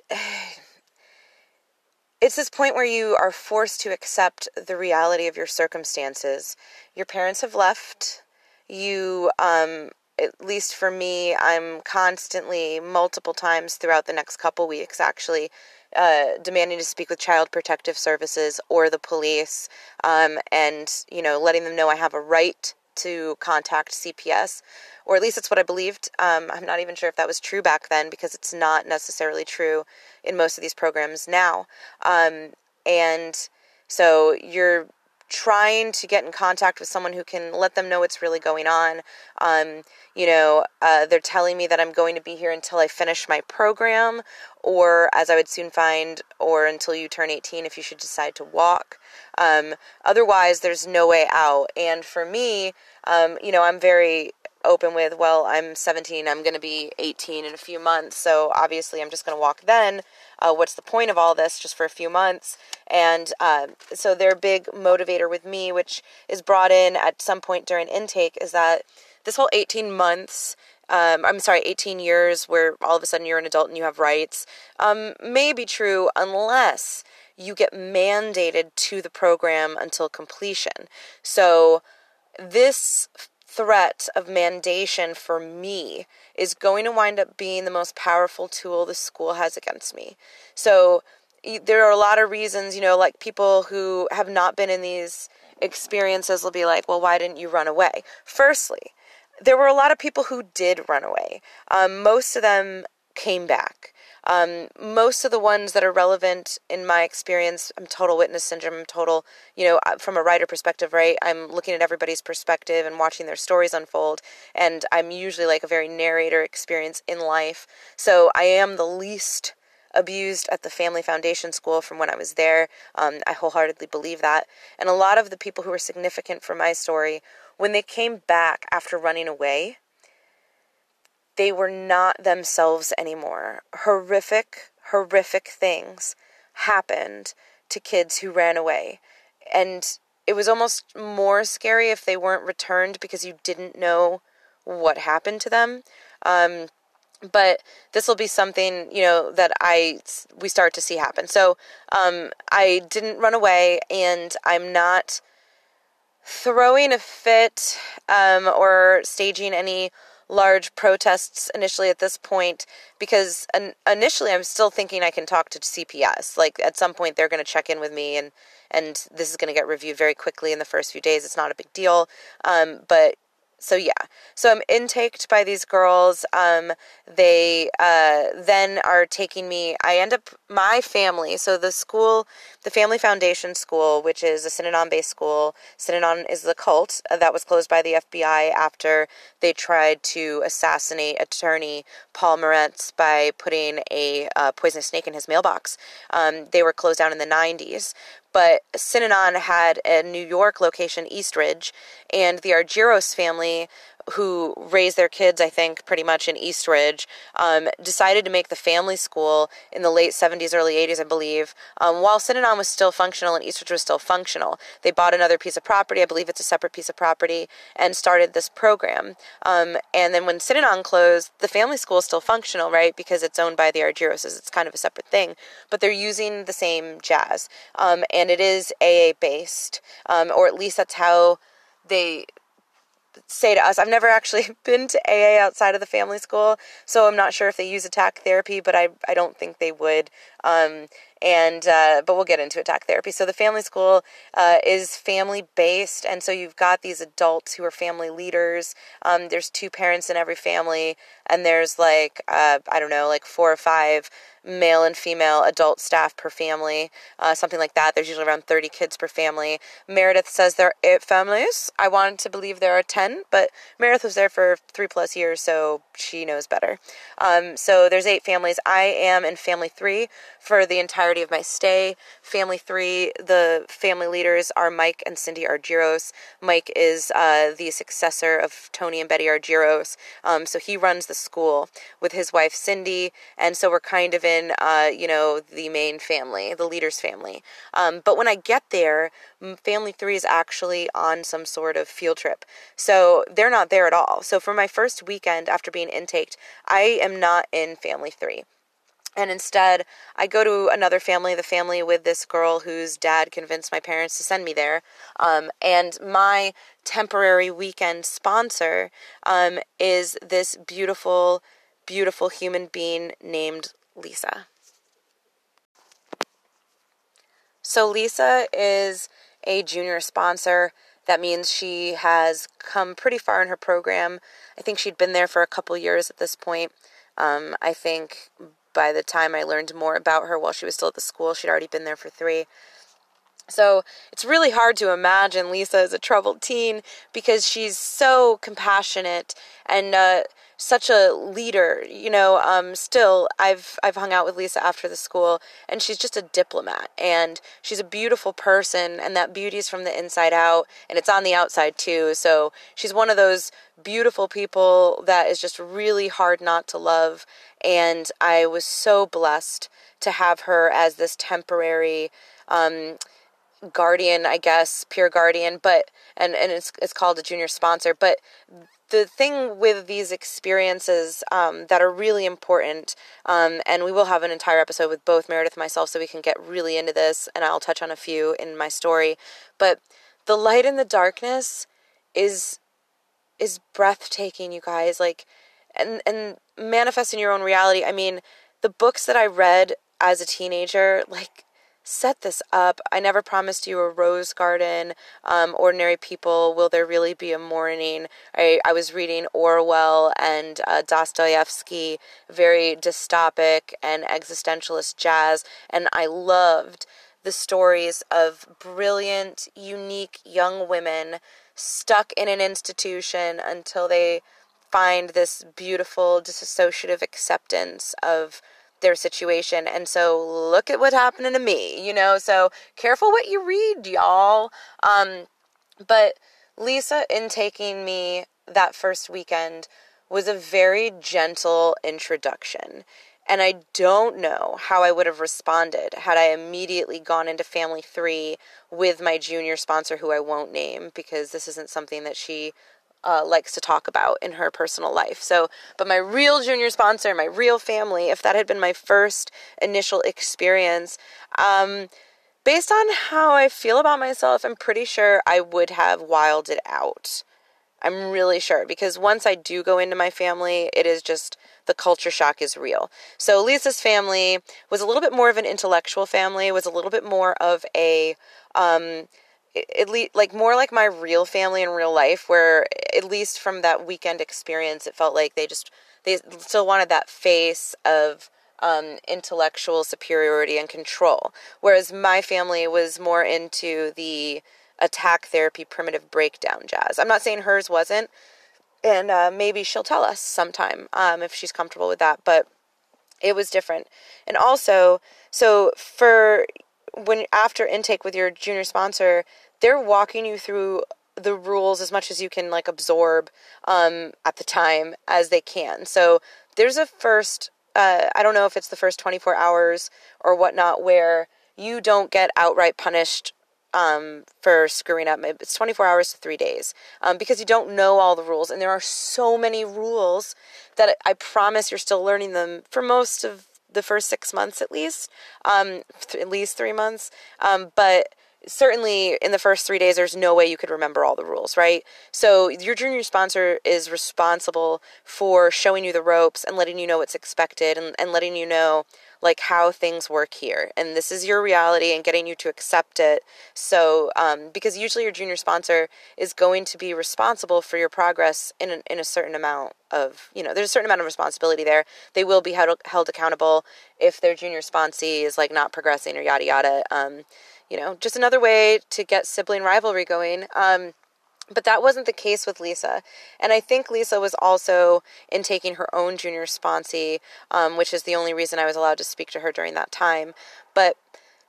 it's this point where you are forced to accept the reality of your circumstances. Your parents have left. You, um, at least for me, I'm constantly, multiple times throughout the next couple weeks, actually, uh, demanding to speak with Child Protective Services or the police, um, and, you know, letting them know I have a right to contact C P S, or at least that's what I believed. Um, I'm not even sure if that was true back then, because it's not necessarily true in most of these programs now. Um, and so you're trying to get in contact with someone who can let them know what's really going on. Um, you know, uh, they're telling me that I'm going to be here until I finish my program, or as I would soon find, or until you turn eighteen if you should decide to walk. Um, otherwise, there's no way out. And for me, um, you know, I'm very open with, well, I'm seventeen, I'm going to be eighteen in a few months, so obviously I'm just going to walk then. Uh, what's the point of all this just for a few months? And uh, so their big motivator with me, which is brought in at some point during intake, is that this whole eighteen months, um, I'm sorry, eighteen years where all of a sudden you're an adult and you have rights, um, may be true unless you get mandated to the program until completion. So this threat of mandation for me is going to wind up being the most powerful tool the school has against me. So there are a lot of reasons, you know, like people who have not been in these experiences will be like, well, why didn't you run away? Firstly, there were a lot of people who did run away. Um, most of them came back. Um, most of the ones that are relevant in my experience, I'm total witness syndrome, I'm total, you know, from a writer perspective, right? I'm looking at everybody's perspective and watching their stories unfold. And I'm usually like a very narrator experience in life. So I am the least abused at the Family Foundation School from when I was there. Um, I wholeheartedly believe that. And a lot of the people who were significant for my story, when they came back after running away, they were not themselves anymore. Horrific, horrific things happened to kids who ran away. And it was almost more scary if they weren't returned because you didn't know what happened to them. Um, but this will be something, you know, that I, we start to see happen. So um, I didn't run away, and I'm not throwing a fit um, or staging any large protests initially at this point, because initially I'm still thinking I can talk to C P S. Like at some point they're going to check in with me, and, and this is going to get reviewed very quickly in the first few days. It's not a big deal. Um, but so yeah, so I'm intaked by these girls. Um, they, uh, then are taking me, I end up my family. So the school, the Family Foundation School, which is a Synanon based school, Synanon is the cult that was closed by the F B I after they tried to assassinate attorney Paul Morantz by putting a uh, poisonous snake in his mailbox. Um, they were closed down in the nineties. but Synanon had a New York location, Eastridge, and the Argyros family, who raised their kids, I think, pretty much in Eastridge, um, decided to make the family school in the late seventies, early eighties, I believe, um, while Synanon was still functional and Eastridge was still functional. They bought another piece of property, I believe it's a separate piece of property, and started this program. Um, and then when Synanon closed, the family school is still functional, right, because it's owned by the Argyroses. It's kind of a separate thing, but they're using the same jazz. Um, and it is A A-based, um, or at least that's how they say to us. I've never actually been to A A outside of the family school, so I'm not sure if they use attack therapy, but I, I don't think they would. Um, and, uh, but we'll get into attack therapy. So the family school, uh, is family based. And so you've got these adults who are family leaders. Um, there's two parents in every family, and there's like, uh, I don't know, like four or five male and female adult staff per family, uh, something like that. There's usually around thirty kids per family. Meredith says there are eight families. I wanted to believe there are ten, but Meredith was there for three plus years, so she knows better. Um, so there's eight families. I am in family three for the entirety of my stay. Family three, the family leaders are Mike and Cindy Argyros. Mike is uh, the successor of Tony and Betty Argyros. Um, so he runs the school with his wife, Cindy. And so we're kind of in, uh, you know, the main family, the leader's family. Um, but when I get there, family three is actually on some sort of field trip. So they're not there at all. So for my first weekend after being intaked, I am not in family three. And instead, I go to another family, the family with this girl whose dad convinced my parents to send me there. Um, and my temporary weekend sponsor um, is this beautiful, beautiful human being named Lisa. So Lisa is a junior sponsor. That means she has come pretty far in her program. I think she'd been there for a couple years at this point. Um, I think by the time I learned more about her while she was still at the school, she'd already been there for three. So it's really hard to imagine Lisa as a troubled teen because she's so compassionate and uh, such a leader. You know, um, still, I've I've hung out with Lisa after the school, and she's just a diplomat, and she's a beautiful person, and that beauty is from the inside out, and it's on the outside too. So she's one of those beautiful people that is just really hard not to love, and I was so blessed to have her as this temporary um, guardian, I guess, peer guardian, but, and, and it's, it's called a junior sponsor. But the thing with these experiences, um, that are really important, um, and we will have an entire episode with both Meredith and myself, so we can get really into this, and I'll touch on a few in my story, but the light in the darkness is, is breathtaking, you guys, like, and, and manifest in your own reality. I mean, the books that I read as a teenager, like, set this up. I Never Promised You a Rose Garden, um, Ordinary People, Will There Really Be a Morning? I, I was reading Orwell and uh, Dostoevsky, very dystopic and existentialist jazz, and I loved the stories of brilliant, unique young women stuck in an institution until they find this beautiful disassociative acceptance of their situation. And so look at what's happening to me, you know, so careful what you read, y'all. Um, but Lisa intaking me that first weekend was a very gentle introduction. And I don't know how I would have responded had I immediately gone into family three with my junior sponsor, who I won't name because this isn't something that she Uh, likes to talk about in her personal life. So, but my real junior sponsor, my real family, if that had been my first initial experience, um, based on how I feel about myself, I'm pretty sure I would have wilded it out. I'm really sure, because once I do go into my family, it is just, the culture shock is real. So Lisa's family was a little bit more of an intellectual family, was a little bit more of a, um, at least like more like my real family in real life, where at least from that weekend experience, it felt like they just, they still wanted that face of, um, intellectual superiority and control. Whereas my family was more into the attack therapy, primitive breakdown jazz. I'm not saying hers wasn't, and, uh, maybe she'll tell us sometime, um, if she's comfortable with that, but it was different. And also, so for when after intake with your junior sponsor, they're walking you through the rules as much as you can like absorb um, at the time as they can. So there's a first, uh, I don't know if it's the first twenty-four hours or whatnot, where you don't get outright punished um, for screwing up. It's twenty-four hours to three days um, because you don't know all the rules. And there are so many rules that I promise you're still learning them for most of the first six months at least, um, th- at least three months. Um, but certainly in the first three days, there's no way you could remember all the rules, right? So your junior sponsor is responsible for showing you the ropes and letting you know what's expected and, and letting you know like how things work here. And this is your reality and getting you to accept it. So, um, because usually your junior sponsor is going to be responsible for your progress in an, in a certain amount of, you know, there's a certain amount of responsibility there. They will be held, held accountable if their junior sponsee is like not progressing or yada, yada. Um, you know, just another way to get sibling rivalry going. Um, but that wasn't the case with Lisa. And I think Lisa was also intaking her own junior sponsee, um, which is the only reason I was allowed to speak to her during that time. But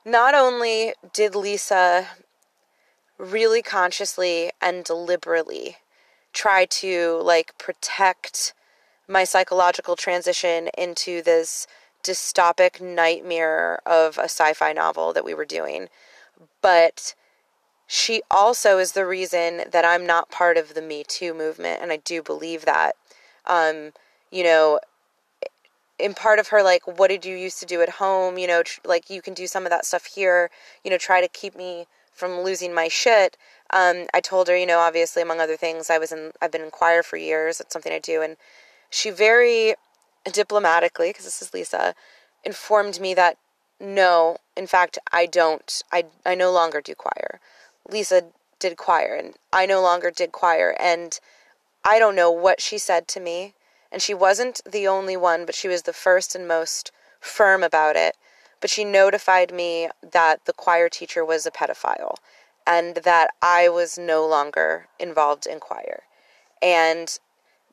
not only did Lisa really consciously and deliberately try to like protect my psychological transition into this dystopic nightmare of a sci-fi novel that we were doing, but she also is the reason that I'm not part of the Me Too movement, and I do believe that. Um, you know, in part of her, like, what did you used to do at home? You know, tr- like, you can do some of that stuff here, you know, try to keep me from losing my shit. Um, I told her, you know, obviously, among other things, I was in, I've been in choir for years, it's something I do, and she very diplomatically, because this is Lisa, informed me that no, in fact, I don't, I, I no longer do choir. Lisa did choir, and I no longer did choir, and I don't know what she said to me, and she wasn't the only one, but she was the first and most firm about it, but she notified me that the choir teacher was a pedophile, and that I was no longer involved in choir. And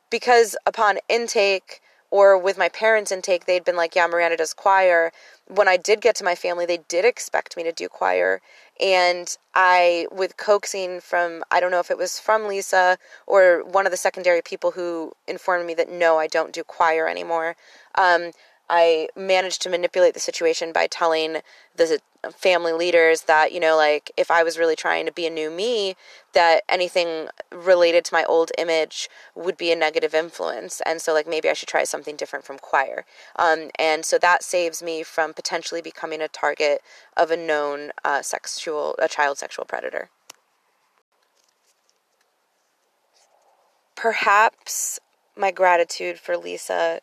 because upon intake, or with my parents' intake, they'd been like, yeah, Miranda does choir. When I did get to my family, they did expect me to do choir. And I, with coaxing from, I don't know if it was from Lisa or one of the secondary people who informed me that, no, I don't do choir anymore, um, I managed to manipulate the situation by telling the family leaders that, you know, like, if I was really trying to be a new me, that anything related to my old image would be a negative influence. And so, like, maybe I should try something different from choir. Um, and so that saves me from potentially becoming a target of a known uh, sexual, a child sexual predator. Perhaps my gratitude for Lisa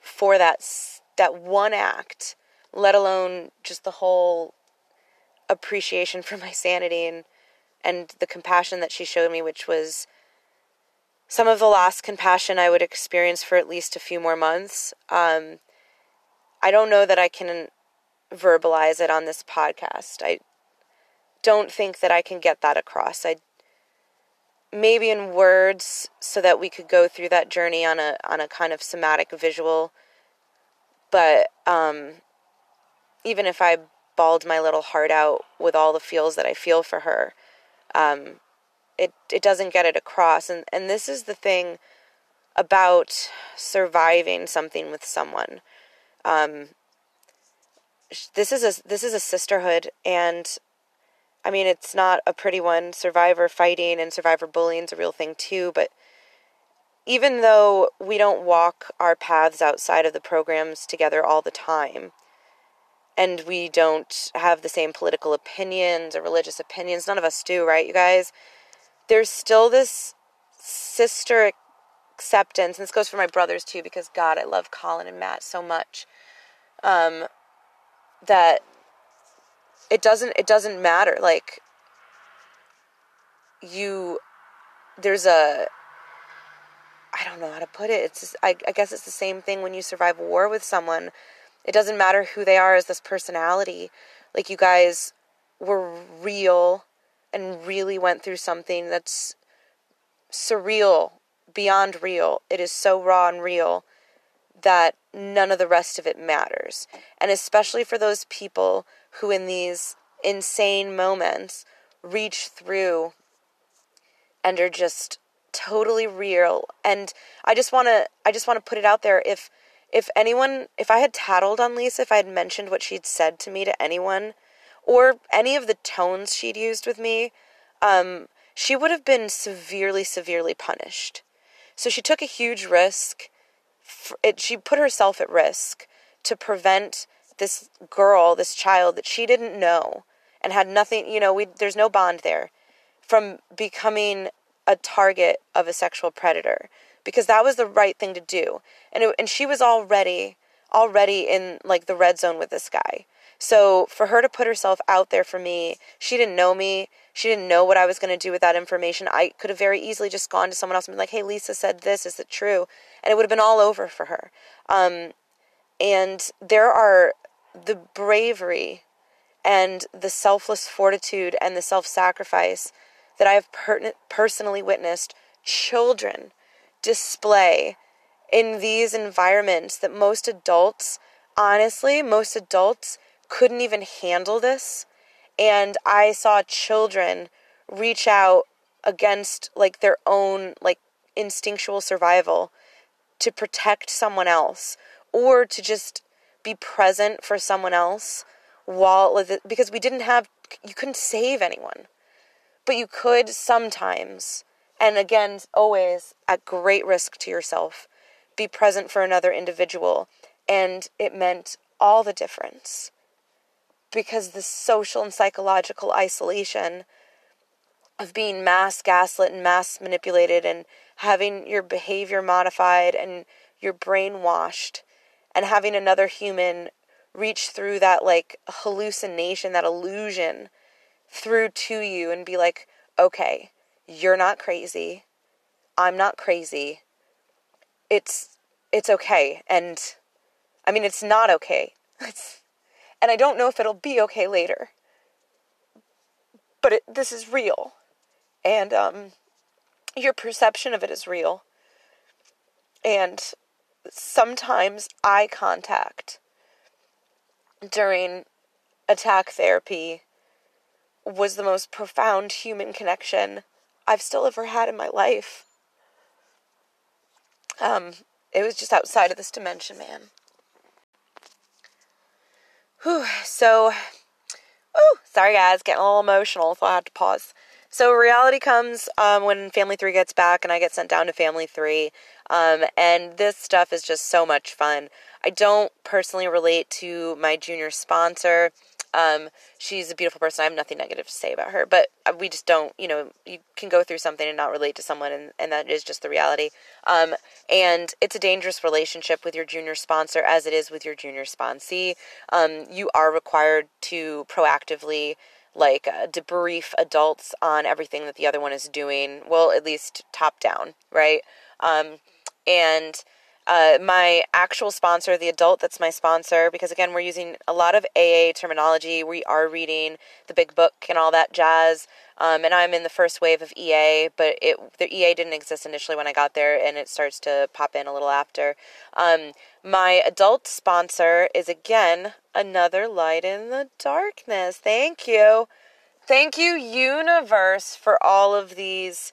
for that that one act, let alone just the whole appreciation for my sanity and, and the compassion that she showed me, which was some of the last compassion I would experience for at least a few more months. Um, I don't know that I can verbalize it on this podcast. I don't think that I can get that across. I maybe in words, so that we could go through that journey on a on a kind of somatic visual. But um, even if I bawled my little heart out with all the feels that I feel for her, um, it it doesn't get it across. And, and this is the thing about surviving something with someone. Um, this is a this is a sisterhood, and I mean, it's not a pretty one. Survivor fighting and survivor bullying is a real thing too, but even though we don't walk our paths outside of the programs together all the time, and we don't have the same political opinions or religious opinions, none of us do, right, you guys? There's still this sister acceptance, and this goes for my brothers too, because God, I love Colin and Matt so much, um, that It doesn't, it doesn't matter. Like, you, there's a, I don't know how to put it. It's just, I, I guess it's the same thing when you survive war with someone. It doesn't matter who they are as this personality. Like, you guys were real and really went through something that's surreal, beyond real. It is so raw and real that none of the rest of it matters. And especially for those people who in these insane moments reach through and are just totally real. And I just want to, I just want to put it out there. If, if anyone, if I had tattled on Lisa, if I had mentioned what she'd said to me to anyone or any of the tones she'd used with me, um, she would have been severely, severely punished. So she took a huge risk. It, she put herself at risk to prevent this girl, this child that she didn't know and had nothing, you know, we, there's no bond there, from becoming a target of a sexual predator, because that was the right thing to do. And it, and she was already, already in like the red zone with this guy. So for her to put herself out there for me, she didn't know me. She didn't know what I was going to do with that information. I could have very easily just gone to someone else and been like, hey, Lisa said this, is it true? And it would have been all over for her. Um, and there are the bravery and the selfless fortitude and the self-sacrifice that I have per- personally witnessed children display in these environments that most adults, honestly, most adults couldn't even handle this. And I saw children reach out against like their own like instinctual survival to protect someone else, or to just be present for someone else while, because we didn't have, you couldn't save anyone. But you could sometimes, and again, always at great risk to yourself, be present for another individual. And it meant all the difference, because the social and psychological isolation of being mass gaslit and mass manipulated and having your behavior modified and your brain washed, and having another human reach through that like hallucination, that illusion through to you and be like, okay, you're not crazy. I'm not crazy. It's, it's okay. And I mean, it's not okay. It's, and I don't know if it'll be okay later, but it, this is real. And, um, your perception of it is real. And sometimes eye contact during attack therapy was the most profound human connection I've still ever had in my life. Um, it was just outside of this dimension, man. Whew, so, oh, sorry guys, getting a little emotional, so I had to pause. So reality comes um, when Family three gets back and I get sent down to Family three, um, and this stuff is just so much fun. I don't personally relate to my junior sponsor. Um, she's a beautiful person. I have nothing negative to say about her, but we just don't, you know, you can go through something and not relate to someone, and, and that is just the reality. Um, and it's a dangerous relationship with your junior sponsor as it is with your junior sponsee. Um, you are required to proactively like uh, debrief adults on everything that the other one is doing. Well, at least top down. Right. Um, and, Uh, my actual sponsor, the adult that's my sponsor, because again, we're using a lot of A A terminology. We are reading the big book and all that jazz. Um, and I'm in the first wave of E A, but it, the E A didn't exist initially when I got there, and it starts to pop in a little after. Um, my adult sponsor is again, another light in the darkness. Thank you. Thank you, universe, for all of these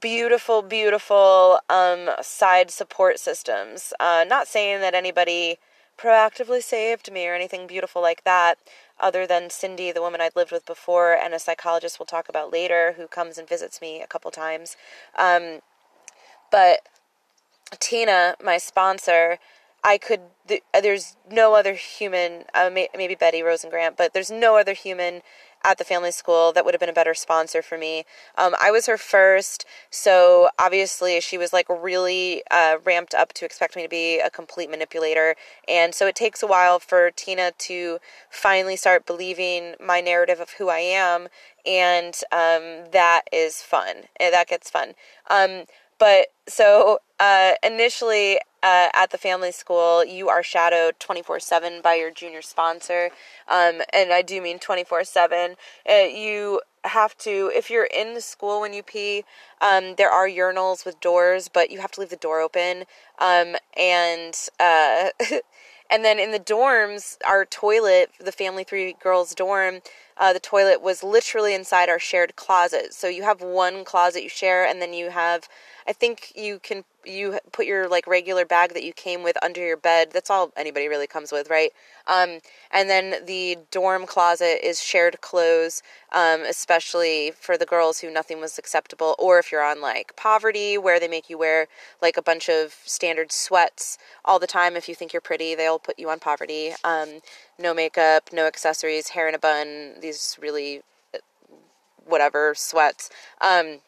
beautiful, beautiful, um, side support systems. Uh, not saying that anybody proactively saved me or anything beautiful like that, other than Cindy, the woman I'd lived with before, and a psychologist we'll talk about later who comes and visits me a couple times. Um, but Tina, my sponsor, I could, th- there's no other human, uh, may- maybe Betty Rosengrant, but there's no other human at the family school that would have been a better sponsor for me. Um, I was her first, so obviously she was like really uh, ramped up to expect me to be a complete manipulator. And so it takes a while for Tina to finally start believing my narrative of who I am. And um, that is fun. That gets fun. Um, but so uh, initially uh, at the family school, you are shadowed twenty-four seven by your junior sponsor. Um, and I do mean twenty-four seven. Uh, you have to, if you're in the school when you pee, um, there are urinals with doors, but you have to leave the door open. Um, and, uh, And then in the dorms, our toilet, the Family Three girls dorm, uh, the toilet was literally inside our shared closet. So you have one closet you share, and then you have, I think you can, you put your like regular bag that you came with under your bed. That's all anybody really comes with, right? Um, and then the dorm closet is shared clothes, um, especially for the girls who nothing was acceptable. Or if you're on like poverty, where they make you wear like a bunch of standard sweats all the time. If you think you're pretty, they'll put you on poverty. Um, no makeup, no accessories, hair in a bun, these really whatever sweats. Um,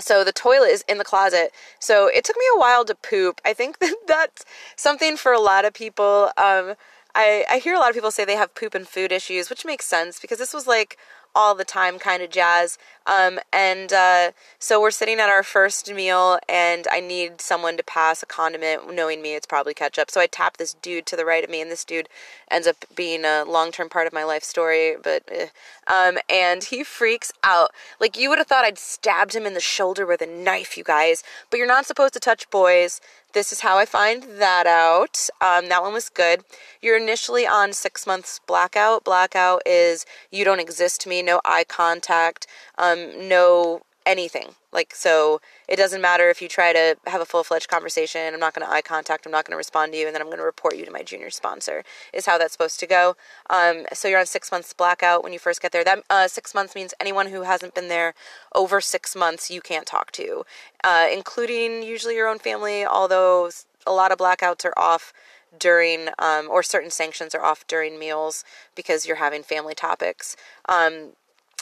So the toilet is in the closet. So it took me a while to poop. I think that that's something for a lot of people. Um, I, I hear a lot of people say they have poop and food issues, which makes sense because this was like all the time kind of jazz. Um, and uh, so we're sitting at our first meal and I need someone to pass a condiment. Knowing me, it's probably ketchup. So I tap this dude to the right of me, and this dude ends up being a long-term part of my life story. But eh. um, and he freaks out. Like, you would have thought I'd stabbed him in the shoulder with a knife, you guys. But you're not supposed to touch boys. This is how I find that out. Um, that one was good. You're initially on six months blackout. Blackout is you don't exist to me, no eye contact, um, no anything. Like, so it doesn't matter if you try to have a full-fledged conversation. I'm not going to eye contact. I'm not going to respond to you. And then I'm going to report you to my junior sponsor is how that's supposed to go. Um, so you're on six months blackout when you first get there. That uh, six months means anyone who hasn't been there over six months you can't talk to, uh, including usually your own family, although a lot of blackouts are off during, um, or certain sanctions are off during meals because you're having family topics. Um,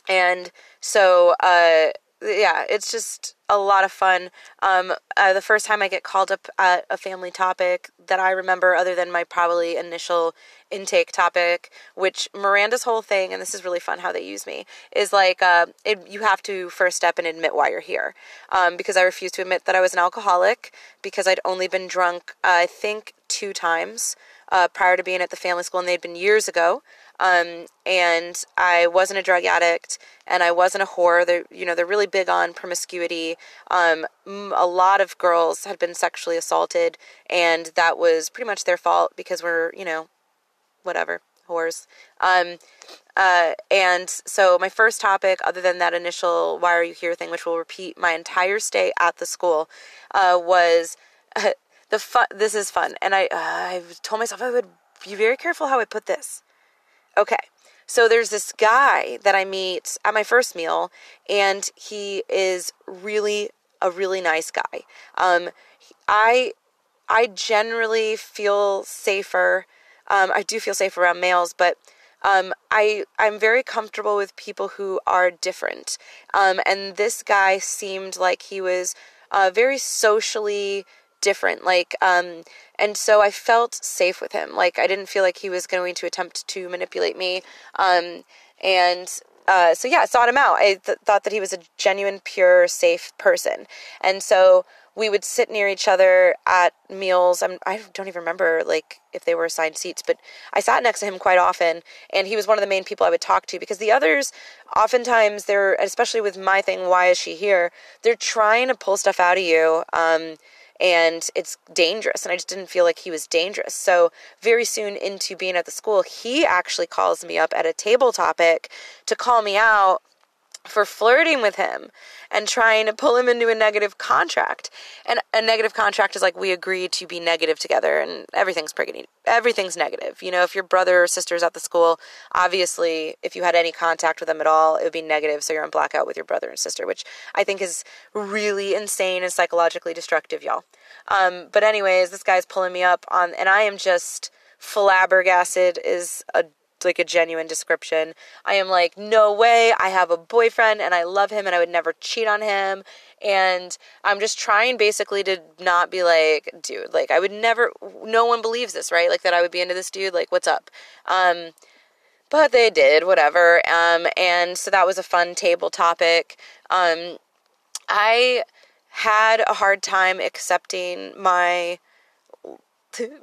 and so, uh, yeah, it's just a lot of fun. Um, uh, the first time I get called up at a family topic that I remember, other than my probably initial intake topic, which Miranda's whole thing, and this is really fun how they use me, is like, uh, it, you have to first step and admit why you're here. Um, because I refused to admit that I was an alcoholic because I'd only been drunk, uh, I think two times, uh, prior to being at the family school, and they'd been years ago. Um, and I wasn't a drug addict and I wasn't a whore. They're, you know, they're really big on promiscuity. Um, a lot of girls had been sexually assaulted, and that was pretty much their fault because we're, you know, whatever, whores. Um, uh, and so my first topic, other than that initial why are you here thing, which will repeat my entire stay at the school, uh, was uh, the fun. This is fun. And I, uh, I told myself I would be very careful how I put this. Okay, so there's this guy that I meet at my first meal, and he is really a really nice guy. Um, I I generally feel safer. Um, I do feel safe around males, but um, I I'm very comfortable with people who are different. Um, and this guy seemed like he was uh, very socially different, like, um, and so I felt safe with him. Like, I didn't feel like he was going to attempt to manipulate me, um, and, uh, so yeah, I sought him out. I th- thought that he was a genuine, pure, safe person, and so we would sit near each other at meals. I'm, I don't even remember, like, if they were assigned seats, but I sat next to him quite often, and he was one of the main people I would talk to, because the others, oftentimes, they're, especially with my thing, why is she here, they're trying to pull stuff out of you, um, and it's dangerous, and I just didn't feel like he was dangerous. So very soon into being at the school, he actually calls me up at a table topic to call me out for flirting with him and trying to pull him into a negative contract. And a negative contract is like, we agree to be negative together, and everything's pretty, everything's negative. You know, if your brother or sister's at the school, obviously if you had any contact with them at all, it would be negative. So you're on blackout with your brother and sister, which I think is really insane and psychologically destructive, y'all. Um, but anyways, this guy's pulling me up on, and I am just flabbergasted is a like a genuine description. I am like, no way, I have a boyfriend and I love him and I would never cheat on him. And I'm just trying basically to not be like, dude, like I would never, no one believes this, right? Like that I would be into this dude, like what's up? Um, but they did, whatever. Um, and so that was a fun table topic. Um, I had a hard time accepting my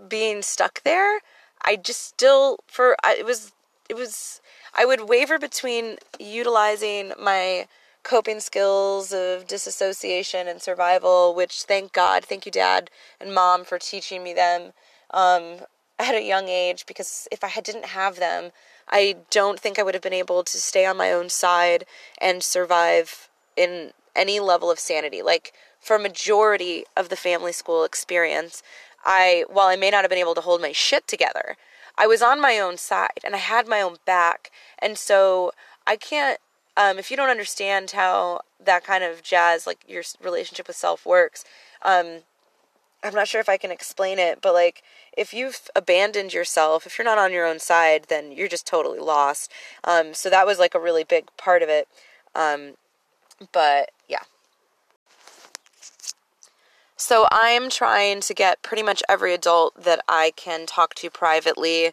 being stuck there. I just still, for, I, it was, it was, I would waver between utilizing my coping skills of disassociation and survival, which thank God, thank you Dad and Mom for teaching me them, um, at a young age, because if I didn't have them, I don't think I would have been able to stay on my own side and survive in any level of sanity. Like, for a majority of the family school experience, I, while I may not have been able to hold my shit together, I was on my own side and I had my own back. And so I can't, um, if you don't understand how that kind of jazz, like your relationship with self works, um, I'm not sure if I can explain it, but like, if you've abandoned yourself, if you're not on your own side, then you're just totally lost. Um, so that was like a really big part of it. Um, but yeah. So I'm trying to get pretty much every adult that I can talk to privately,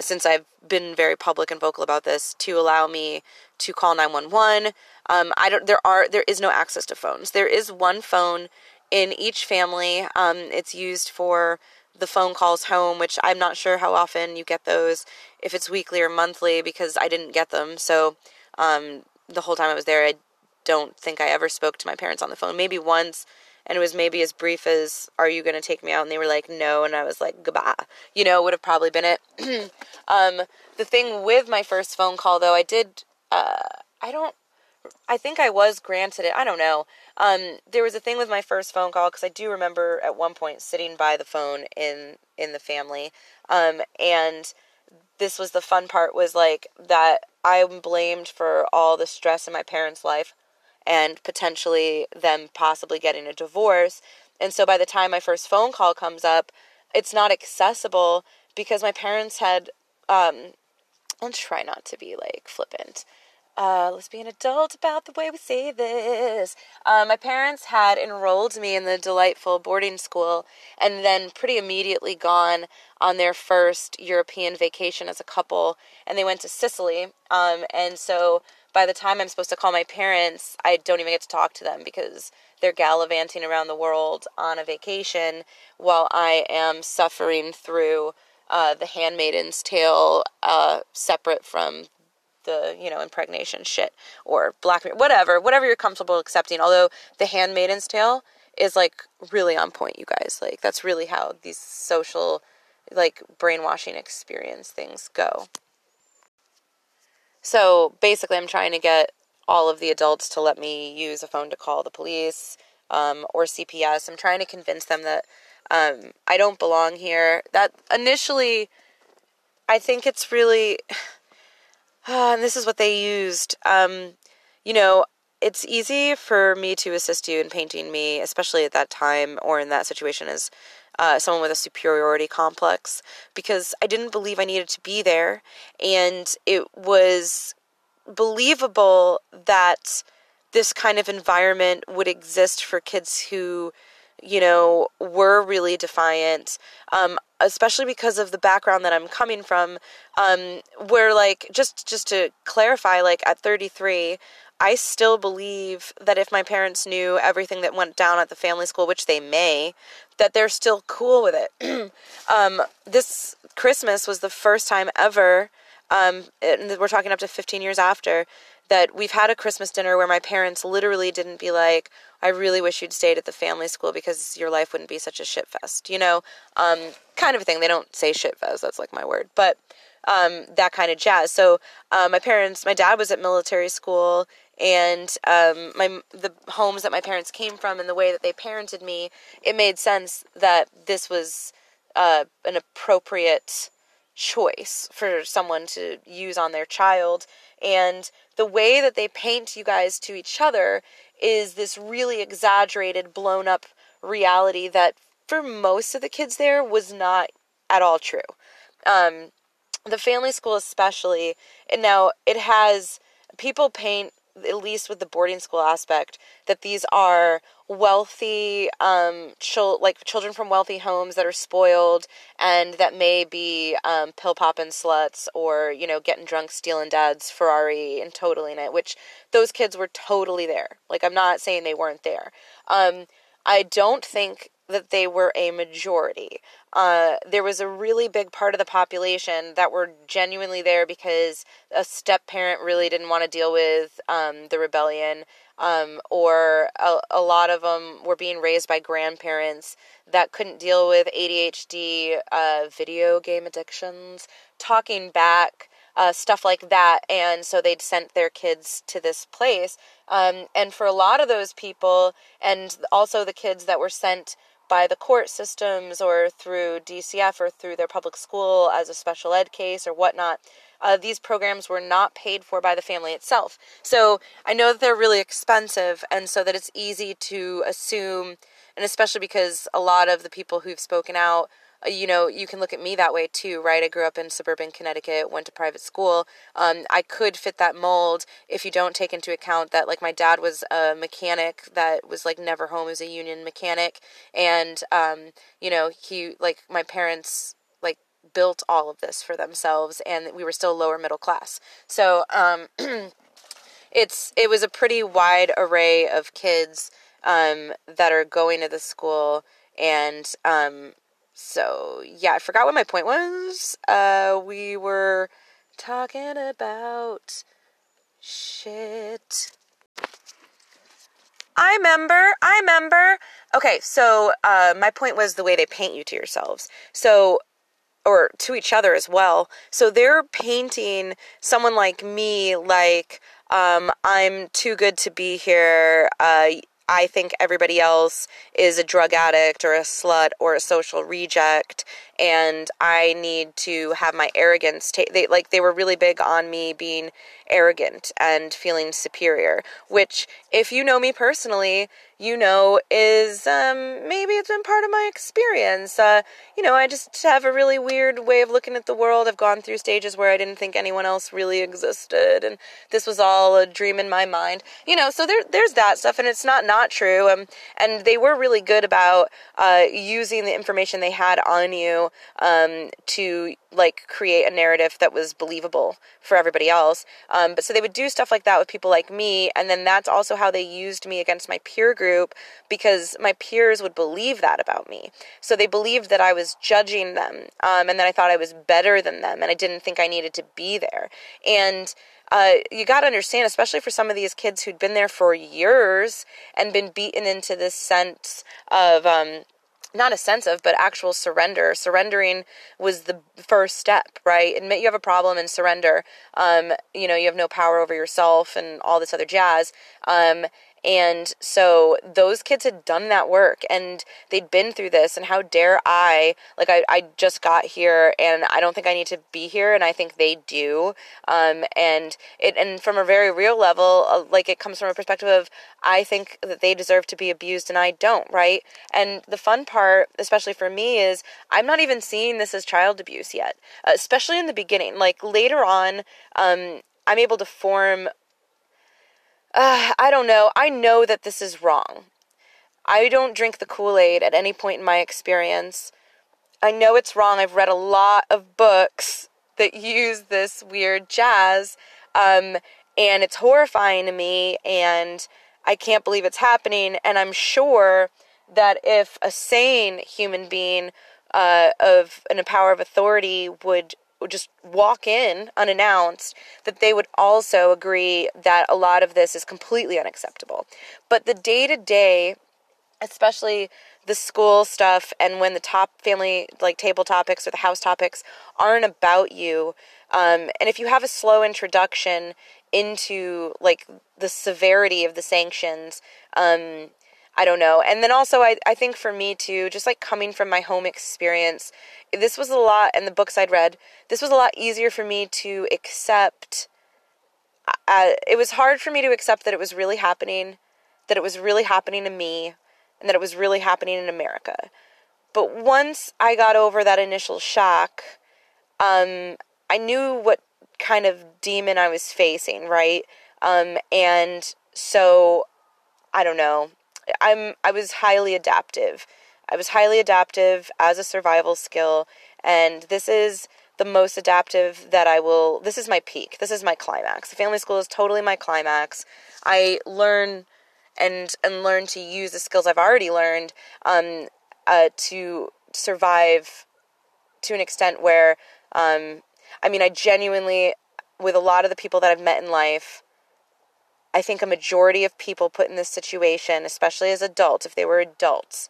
since I've been very public and vocal about this, to allow me to call nine one one. Um, I don't, there are, there is no access to phones. There is one phone in each family. Um, it's used for the phone calls home, which I'm not sure how often you get those, if it's weekly or monthly, because I didn't get them. So, um, the whole time I was there, I don't think I ever spoke to my parents on the phone, maybe once. And it was maybe as brief as, are you going to take me out? And they were like, no. And I was like, goodbye. You know, would have probably been it. um, the thing with my first phone call, though, I did, uh, I don't, I think I was granted it. I don't know. Um, there was a thing with my first phone call, because I do remember at one point sitting by the phone in, in the family. Um, and this was the fun part, was like that I'm blamed for all the stress in my parents' life, and potentially them possibly getting a divorce. And so by the time my first phone call comes up, it's not accessible, because my parents had, um, I'll try not to be like flippant. Uh, let's be an adult about the way we say this. Um, my parents had enrolled me in the delightful boarding school, and then pretty immediately gone on their first European vacation as a couple, and they went to Sicily. Um, and so by the time I'm supposed to call my parents, I don't even get to talk to them, because they're gallivanting around the world on a vacation while I am suffering through uh, the Handmaiden's Tale, uh, separate from the, you know, impregnation shit, or Black Mirror, whatever, whatever you're comfortable accepting. Although the Handmaiden's Tale is like really on point, you guys. Like, that's really how these social, like, brainwashing experience things go. So basically I'm trying to get all of the adults to let me use a phone to call the police, um, or C P S. I'm trying to convince them that, um, I don't belong here. That initially, I think it's really, uh, and this is what they used. Um, you know, it's easy for me to assist you in painting me, especially at that time or in that situation, as Uh, someone with a superiority complex, because I didn't believe I needed to be there, and it was believable that this kind of environment would exist for kids who, you know, were really defiant, um, especially because of the background that I'm coming from, um, where, like, just, just to clarify, like, at thirty-three, I still believe that if my parents knew everything that went down at the family school, which they may, that they're still cool with it. um, this Christmas was the first time ever, um, and we're talking up to fifteen years after, that we've had a Christmas dinner where my parents literally didn't be like, I really wish you'd stayed at the family school because your life wouldn't be such a shit fest, you know, um, kind of a thing. They don't say shit fest, that's like my word, but um, that kind of jazz. So uh, my parents, my dad was at military school, and um, my the homes that my parents came from and the way that they parented me, it made sense that this was uh, an appropriate choice for someone to use on their child. And the way that they paint you guys to each other is this really exaggerated, blown up reality that for most of the kids there was not at all true. Um, the family school especially, and now it has, people paint, at least with the boarding school aspect, that these are wealthy, um, chil- like children from wealthy homes that are spoiled and that may be, um, pill popping sluts or, you know, getting drunk, stealing dad's Ferrari and totaling it, which those kids were totally there. Like, I'm not saying they weren't there. Um, I don't think that they were a majority. Uh, there was a really big part of the population that were genuinely there because a step-parent really didn't want to deal with um, the rebellion, um, or a, a lot of them were being raised by grandparents that couldn't deal with A D H D, uh, video game addictions, talking back, Uh, stuff like that, and so they'd sent their kids to this place. Um, and for a lot of those people, and also the kids that were sent by the court systems or through D C F or through their public school as a special ed case or whatnot, uh, these programs were not paid for by the family itself. So I know that they're really expensive, and so that it's easy to assume, and especially because a lot of the people who've spoken out, you know, you can look at me that way too, right? I grew up in suburban Connecticut, went to private school. Um, I could fit that mold if you don't take into account that, like, my dad was a mechanic that was, like, never home. He was a union mechanic. And, um, you know, he, like, my parents, like, built all of this for themselves, and we were still lower middle class. So um, it's it was a pretty wide array of kids um, that are going to the school, and um so, yeah, I forgot what my point was. Uh, we were talking about shit. I remember, I remember. Okay, so uh, my point was the way they paint you to yourselves. So, or to each other as well. So they're painting someone like me like, um, I'm too good to be here, uh, I think everybody else is a drug addict or a slut or a social reject, and I need to have my arrogance. Ta- they, like, they were really big on me being arrogant and feeling superior, which, if you know me personally, you know, is, um, maybe it's been part of my experience. Uh, you know, I just have a really weird way of looking at the world. I've gone through stages where I didn't think anyone else really existed, and this was all a dream in my mind. You know, so there, there's that stuff, and it's not not true. Um, and they were really good about uh, using the information they had on you um, to, like, create a narrative that was believable for everybody else. Um, but so they would do stuff like that with people like me, and then that's also how they used me against my peer group, because my peers would believe that about me. So they believed that I was judging them, um, and then I thought I was better than them, and I didn't think I needed to be there. And uh, you got to understand, especially for some of these kids who'd been there for years and been beaten into this sense of... Um, not a sense of, but actual surrender. Surrendering was the first step, right? Admit you have a problem and surrender. Um, you know, you have no power over yourself and all this other jazz. Um, and so those kids had done that work, and they'd been through this, and how dare I, like, I, I just got here, and I don't think I need to be here, and I think they do. Um, and it, and from a very real level, like, it comes from a perspective of, I think that they deserve to be abused, and I don't, right? And the fun part, especially for me, is I'm not even seeing this as child abuse yet, especially in the beginning. Like, later on, um, I'm able to form... Uh, I don't know. I know that this is wrong. I don't drink the Kool-Aid at any point in my experience. I know it's wrong. I've read a lot of books that use this weird jazz, um, and it's horrifying to me, and I can't believe it's happening, and I'm sure that if a sane human being uh, of in a power of authority would just walk in unannounced, that they would also agree that a lot of this is completely unacceptable. But the day-to-day, especially the school stuff, and when the top family, like, table topics or the house topics aren't about you, um, and if you have a slow introduction into, like, the severity of the sanctions, um, I don't know. And then also, I, I think for me too, just like coming from my home experience, this was a lot, and the books I'd read, this was a lot easier for me to accept. Uh, it was hard for me to accept that it was really happening, that it was really happening to me, and that it was really happening in America. But once I got over that initial shock, um, I knew what kind of demon I was facing, right? Um, and so, I don't know. I'm, I was highly adaptive. I was highly adaptive as a survival skill, and this is the most adaptive that I will, this is my peak, this is my climax. The family school is totally my climax. I learn and, and learn to use the skills I've already learned, um, uh, to survive to an extent where, um, I mean, I genuinely, with a lot of the people that I've met in life, I think a majority of people put in this situation, especially as adults, if they were adults,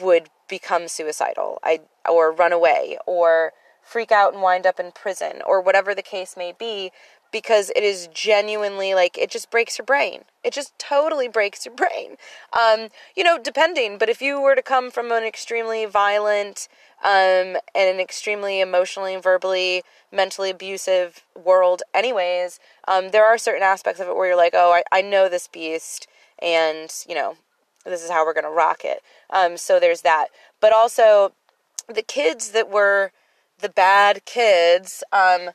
would become suicidal I or run away or freak out and wind up in prison or whatever the case may be, because it is genuinely, like, it just breaks your brain. It just totally breaks your brain. Um, you know, depending, but if you were to come from an extremely violent um, and an extremely emotionally, verbally, mentally abusive world anyways, um, there are certain aspects of it where you're like, oh, I, I know this beast and, you know, this is how we're going to rock it. Um, so there's that. But also, the kids that were the bad kids, um,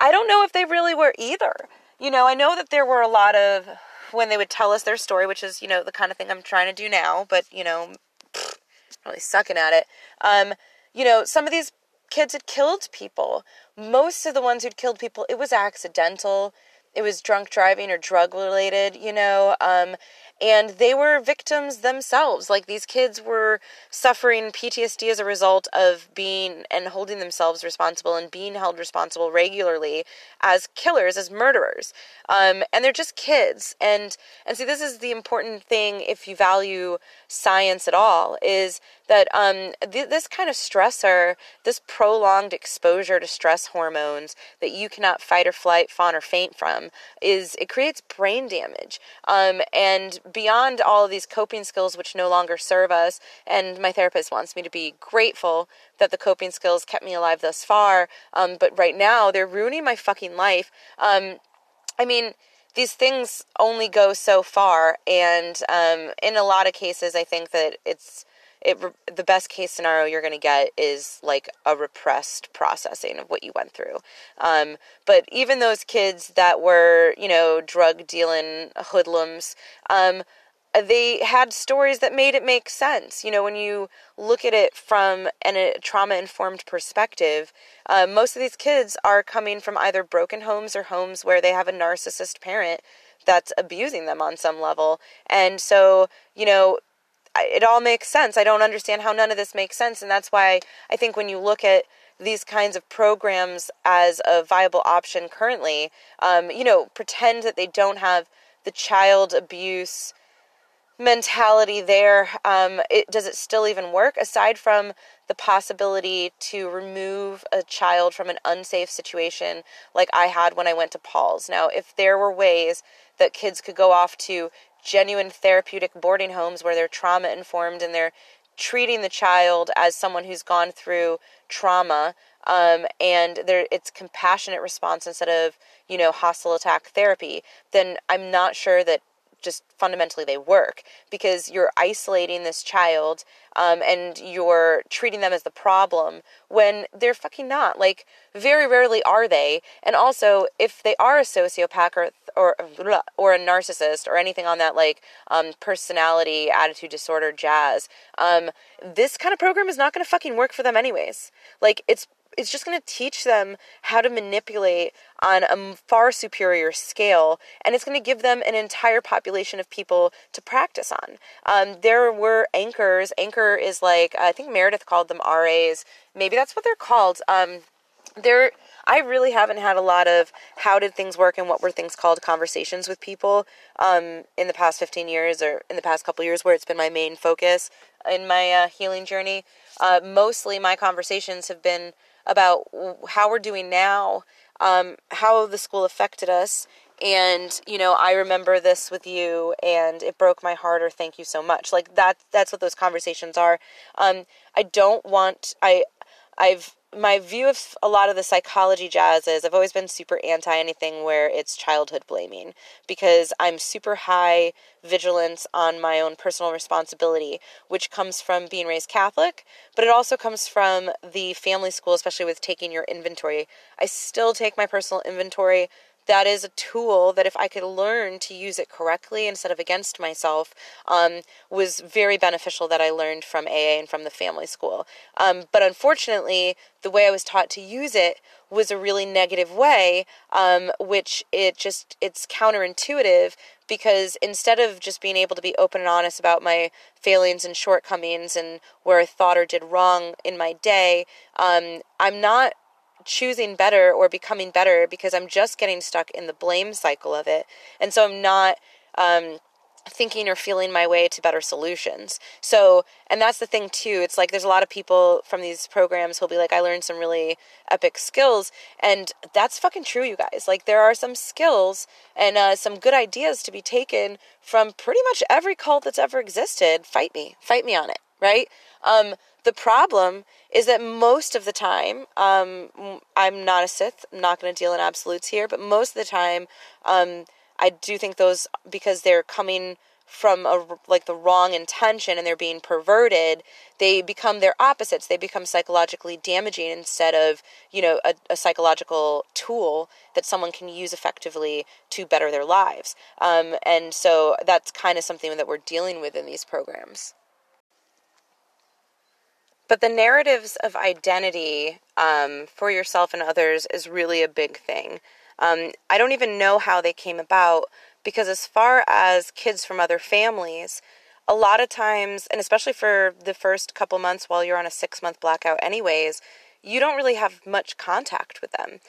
I don't know if they really were either. You know, I know that there were a lot of, when they would tell us their story, which is, you know, the kind of thing I'm trying to do now, but, you know, pfft, really sucking at it. Um, you know, some of these kids had killed people. Most of the ones who'd killed people, it was accidental. It was drunk driving or drug related, you know, um, and they were victims themselves. Like, these kids were suffering P T S D as a result of being and holding themselves responsible and being held responsible regularly as killers, as murderers. Um, and they're just kids. And, and see, this is the important thing if you value science at all, is that um, th- this kind of stressor, this prolonged exposure to stress hormones that you cannot fight or flight, fawn, or faint from, is, it creates brain damage. Um, and beyond all of these coping skills which no longer serve us, and my therapist wants me to be grateful that the coping skills kept me alive thus far, um, but right now they're ruining my fucking life. Um, I mean, these things only go so far, and um, in a lot of cases I think that it's, it the best case scenario you're going to get is like a repressed processing of what you went through. Um, but even those kids that were, you know, drug dealing hoodlums, um, they had stories that made it make sense. You know, when you look at it from an, a trauma-informed perspective, uh, most of these kids are coming from either broken homes or homes where they have a narcissist parent that's abusing them on some level. And so, you know, it all makes sense. I don't understand how none of this makes sense. And that's why I think when you look at these kinds of programs as a viable option currently, um, you know, pretend that they don't have the child abuse mentality there. Um, it, does it still even work? Aside from the possibility to remove a child from an unsafe situation like I had when I went to Paul's. Now, if there were ways that kids could go off to genuine therapeutic boarding homes where they're trauma informed and they're treating the child as someone who's gone through trauma, um, and there it's compassionate response instead of, you know, hostile attack therapy, then I'm not sure that just fundamentally they work, because you're isolating this child, um, and you're treating them as the problem when they're fucking not. Like, very rarely are they. And also, if they are a sociopath or or, or a narcissist or anything on that, like, um, personality, attitude disorder, jazz, um, this kind of program is not going to fucking work for them anyways. Like, it's It's just going to teach them how to manipulate on a far superior scale, and it's going to give them an entire population of people to practice on. Um, there were anchors. Anchor is like, I think Meredith called them R As. Maybe that's what they're called. Um, they're, I really haven't had a lot of how did things work and what were things called conversations with people um, in the past fifteen years or in the past couple years where it's been my main focus in my uh, healing journey. Uh, mostly my conversations have been about how we're doing now, um, how the school affected us, and, you know, I remember this with you, and it broke my heart, or thank you so much. Like, that, that's what those conversations are. Um, I don't want, I, I've, my view of a lot of the psychology jazz is I've always been super anti anything where it's childhood blaming, because I'm super high vigilance on my own personal responsibility, which comes from being raised Catholic, but it also comes from the family school, especially with taking your inventory. I still take my personal inventory that is a tool that if I could learn to use it correctly instead of against myself, um, was very beneficial that I learned from A A and from the family school. Um, but unfortunately, the way I was taught to use it was a really negative way, um, which it just, it's counterintuitive, because instead of just being able to be open and honest about my failings and shortcomings and where I thought or did wrong in my day, um, I'm not choosing better or becoming better, because I'm just getting stuck in the blame cycle of it. And so I'm not um, thinking or feeling my way to better solutions. So, and that's the thing too. It's like, there's a lot of people from these programs who'll be like, I learned some really epic skills. And that's fucking true, you guys. Like, there are some skills and uh, some good ideas to be taken from pretty much every cult that's ever existed. Fight me, fight me on it. Right? Um, the problem is that most of the time, um, I'm not a Sith, I'm not going to deal in absolutes here, but most of the time, um, I do think those, because they're coming from a, like the wrong intention and they're being perverted, they become their opposites. They become psychologically damaging instead of, you know, a, a psychological tool that someone can use effectively to better their lives. Um, and so that's kind of something that we're dealing with in these programs. But the narratives of identity um, for yourself and others is really a big thing. Um, I don't even know how they came about, because as far as kids from other families, a lot of times, and especially for the first couple months while you're on a six-month blackout anyways, you don't really have much contact with them.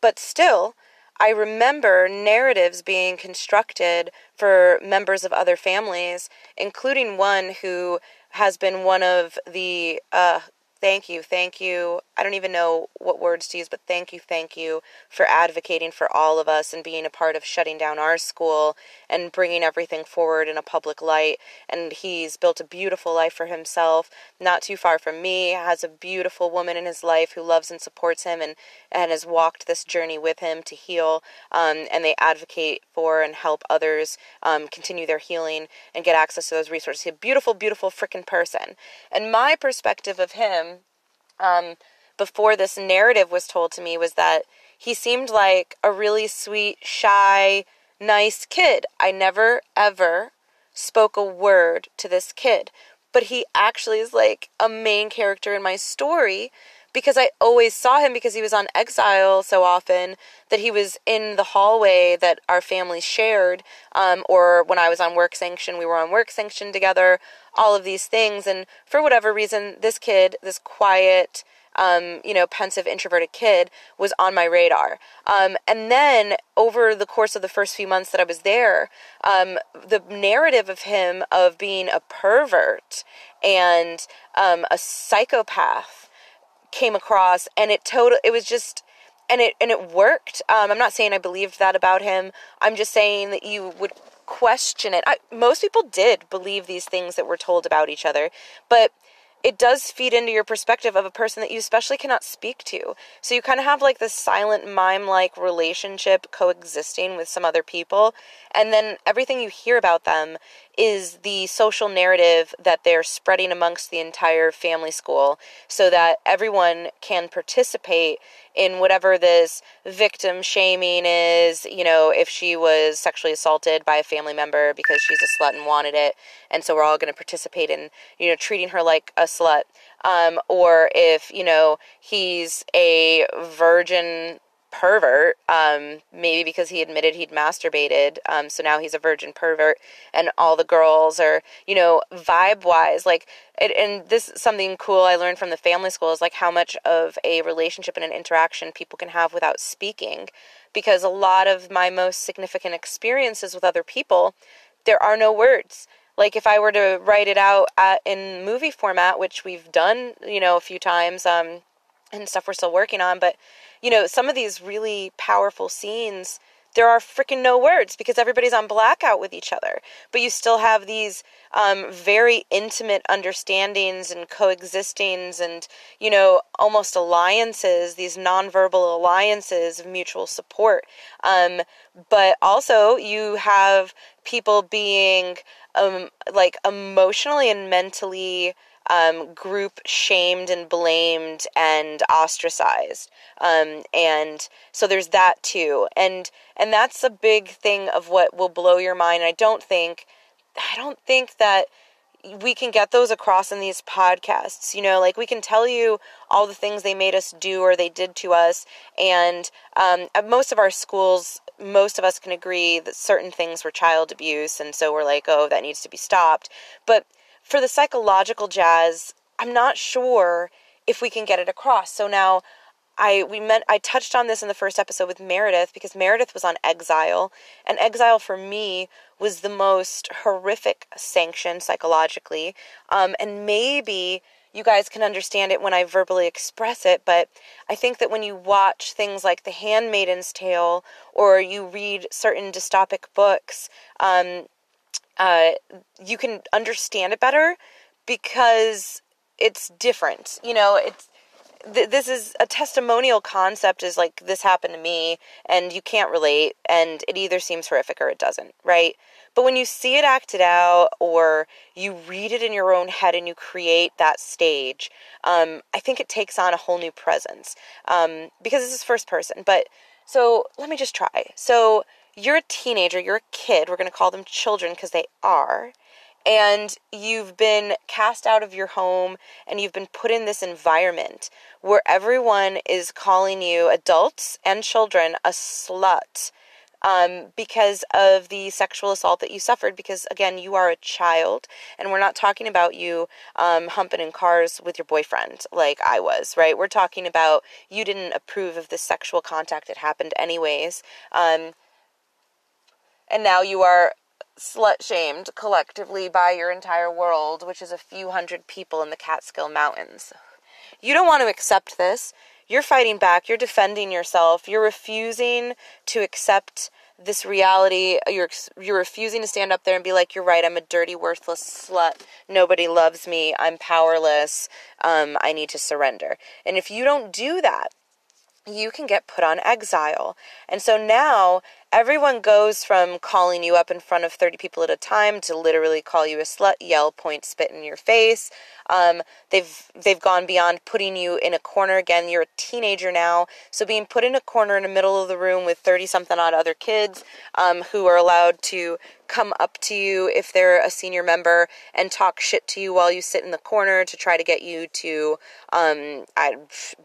But still, I remember narratives being constructed for members of other families, including one who has been one of the, uh, thank you, thank you, I don't even know what words to use, but thank you, thank you for advocating for all of us and being a part of shutting down our school and bringing everything forward in a public light. And he's built a beautiful life for himself, not too far from me, has a beautiful woman in his life who loves and supports him and, and has walked this journey with him to heal. Um, and they advocate for and help others um, continue their healing and get access to those resources. He's a beautiful, beautiful frickin' person. And my perspective of him, Um, before this narrative was told to me, was that he seemed like a really sweet, shy, nice kid. I never, ever spoke a word to this kid, but he actually is like a main character in my story, because I always saw him, because he was on exile so often that he was in the hallway that our family shared, um, or when I was on work sanction, we were on work sanction together, all of these things. And for whatever reason, this kid, this quiet, um, you know, pensive, introverted kid was on my radar. Um, and then over the course of the first few months that I was there, um, the narrative of him of being a pervert and um, a psychopath came across, and it total it was just and it and it worked. um I'm not saying I believed that about him. I'm just saying that you would question it. I, most people did believe these things that were told about each other, but it does feed into your perspective of a person that you especially cannot speak to. So you kind of have like this silent mime-like relationship coexisting with some other people. And then everything you hear about them is the social narrative that they're spreading amongst the entire family school, so that everyone can participate in whatever this victim shaming is. You know, if she was sexually assaulted by a family member because she's a slut and wanted it, and so we're all going to participate in, you know, treating her like a slut, um, or if, you know, he's a virgin pervert, um, maybe because he admitted he'd masturbated, um, so now he's a virgin pervert, and all the girls are, you know, vibe-wise, like, it, and this is something cool I learned from the family school, is like how much of a relationship and an interaction people can have without speaking, because a lot of my most significant experiences with other people, there are no words. Like, if I were to write it out at, in movie format, which we've done, you know, a few times, um, and stuff we're still working on, but, you know, some of these really powerful scenes, there are freaking no words, because everybody's on blackout with each other, but you still have these um, very intimate understandings and coexistings and, you know, almost alliances, these nonverbal alliances of mutual support. Um, but also you have people being um, like emotionally and mentally um, group shamed and blamed and ostracized. Um, and so there's that too. And, and that's a big thing of what will blow your mind. I don't think, I don't think that we can get those across in these podcasts, you know, like we can tell you all the things they made us do or they did to us. And, um, at most of our schools, most of us can agree that certain things were child abuse. And so we're like, oh, that needs to be stopped. But for the psychological jazz, I'm not sure if we can get it across. So now I, we meant, I touched on this in the first episode with Meredith, because Meredith was on exile, and exile for me was the most horrific sanction psychologically. Um, and maybe you guys can understand it when I verbally express it, but I think that when you watch things like The Handmaid's Tale, or you read certain dystopic books, um, uh, you can understand it better because it's different. You know, it's, this is a testimonial concept, is like, this happened to me and you can't relate, and it either seems horrific or it doesn't, right? But when you see it acted out, or you read it in your own head and you create that stage, um, I think it takes on a whole new presence, um, because this is first person. But so let me just try. So you're a teenager, you're a kid, we're going to call them children because they are. And you've been cast out of your home, and you've been put in this environment where everyone is calling you, adults and children, a slut, um, because of the sexual assault that you suffered. Because again, you are a child, and we're not talking about you, um, humping in cars with your boyfriend like I was, right? We're talking about you didn't approve of the sexual contact that happened anyways. Um, and now you are slut-shamed collectively by your entire world, which is a few hundred people in the Catskill Mountains. You don't want to accept this. You're fighting back. You're defending yourself. You're refusing to accept this reality. You're you're refusing to stand up there and be like, you're right, I'm a dirty, worthless slut. Nobody loves me. I'm powerless. Um, I need to surrender. And if you don't do that, you can get put on exile. And so now everyone goes from calling you up in front of thirty people at a time to literally call you a slut, yell, point, spit in your face. Um, they've, they've gone beyond putting you in a corner. Again, you're a teenager now. So being put in a corner in the middle of the room with thirty something odd other kids, um, who are allowed to come up to you if they're a senior member and talk shit to you while you sit in the corner to try to get you to, um,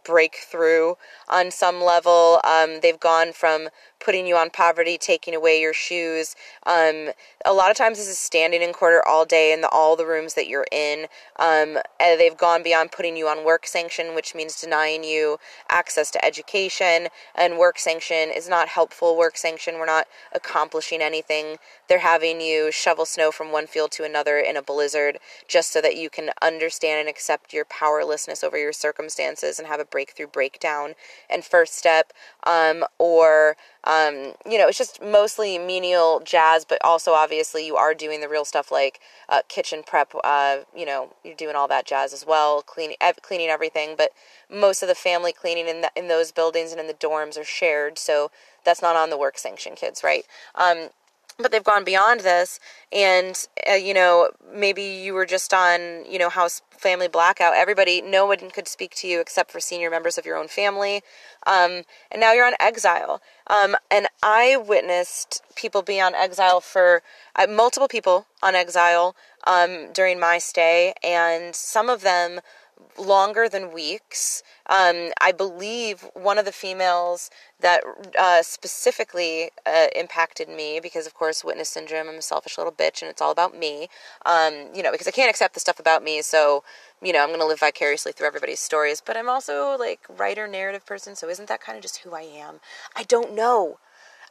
break through on some level. Um, they've gone from putting you on poverty, taking away your shoes. Um, a lot of times this is standing in quarter all day in the, all the rooms that you're in. Um, and they've gone beyond putting you on work sanction, which means denying you access to education, and work sanction is not helpful. Work sanction, we're not accomplishing anything. They're having having you shovel snow from one field to another in a blizzard just so that you can understand and accept your powerlessness over your circumstances and have a breakthrough breakdown and first step, um, or, um, you know, it's just mostly menial jazz, but also obviously you are doing the real stuff like, uh, kitchen prep, uh, you know, you're doing all that jazz as well, cleaning, ev- cleaning everything, but most of the family cleaning in the, in those buildings and in the dorms are shared. So that's not on the work sanction kids, right? Um, But they've gone beyond this, and, uh, you know, maybe you were just on, you know, house family blackout. Everybody, no one could speak to you except for senior members of your own family, um, and now you're on exile. Um, and I witnessed people be on exile for, uh, multiple people on exile um, during my stay, and some of them longer than weeks. Um, I believe one of the females that uh, specifically uh, impacted me, because of course, witness syndrome, I'm a selfish little bitch and it's all about me, um, you know, because I can't accept the stuff about me. So, you know, I'm going to live vicariously through everybody's stories, but I'm also like writer, narrative person. So isn't that kind of just who I am? I don't know.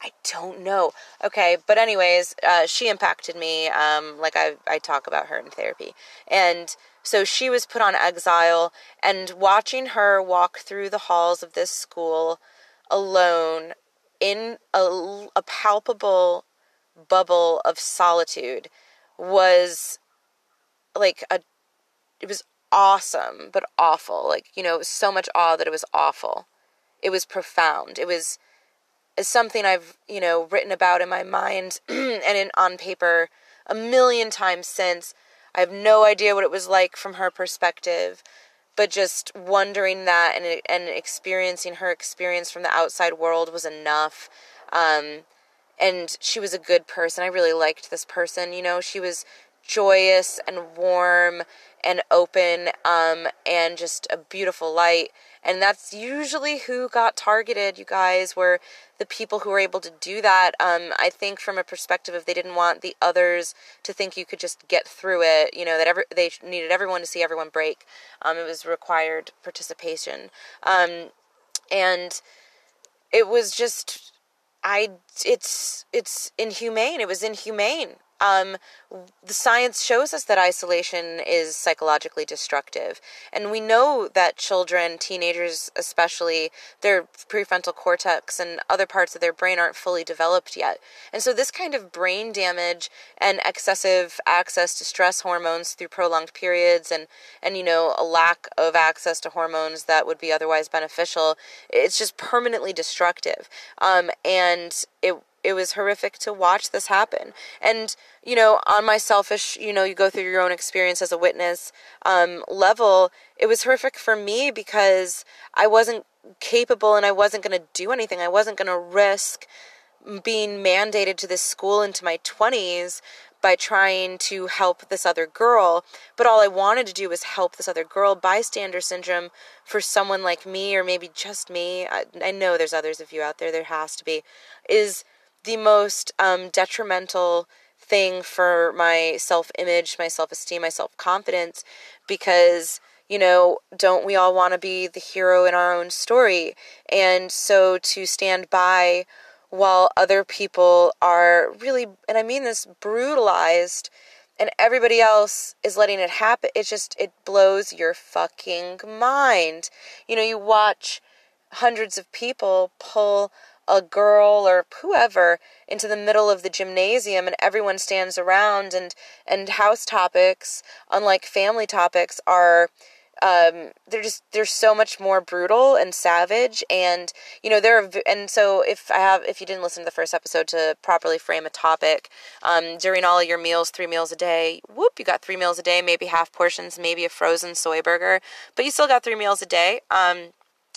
I don't know. Okay. But anyways, uh, she impacted me. Um, like I, I talk about her in therapy, and so she was put on exile, and watching her walk through the halls of this school alone in a, a palpable bubble of solitude was like a, it was awesome, but awful. Like, you know, it was so much awe that it was awful. It was profound. It was is something I've, you know, written about in my mind and in, on paper a million times since. I have no idea what it was like from her perspective, but just wondering that and and experiencing her experience from the outside world was enough. Um, and she was a good person. I really liked this person. You know, she was joyous and warm and open, um, and just a beautiful light. And that's usually who got targeted, you guys, were the people who were able to do that. Um, I think from a perspective of they didn't want the others to think you could just get through it, you know, that every, they needed everyone to see everyone break. Um, it was required participation. Um, and it was just, I, it's, it's inhumane. It was inhumane. Um, the science shows us that isolation is psychologically destructive. And we know that children, teenagers especially, their prefrontal cortex and other parts of their brain aren't fully developed yet. And so this kind of brain damage and excessive access to stress hormones through prolonged periods and, and, you know, a lack of access to hormones that would be otherwise beneficial, it's just permanently destructive. Um, and it It was horrific to watch this happen. And, you know, on my selfish, you know, you go through your own experience as a witness um, level, it was horrific for me because I wasn't capable and I wasn't going to do anything. I wasn't going to risk being mandated to this school into my twenties by trying to help this other girl. But all I wanted to do was help this other girl. Bystander syndrome for someone like me, or maybe just me, I, I know there's others of you out there, there has to be, is the most um, detrimental thing for my self-image, my self-esteem, my self-confidence, because, you know, don't we all want to be the hero in our own story? And so to stand by while other people are really, and I mean this, brutalized, and everybody else is letting it happen, it just, it blows your fucking mind. You know, you watch hundreds of people pull a girl or whoever into the middle of the gymnasium, and everyone stands around, and, and house topics, unlike family topics, are, um, they're just, they're so much more brutal and savage. And, you know, there are, and so if I have, if you didn't listen to the first episode to properly frame a topic, um, during all of your meals, three meals a day, whoop, you got three meals a day, maybe half portions, maybe a frozen soy burger, but you still got three meals a day. Um,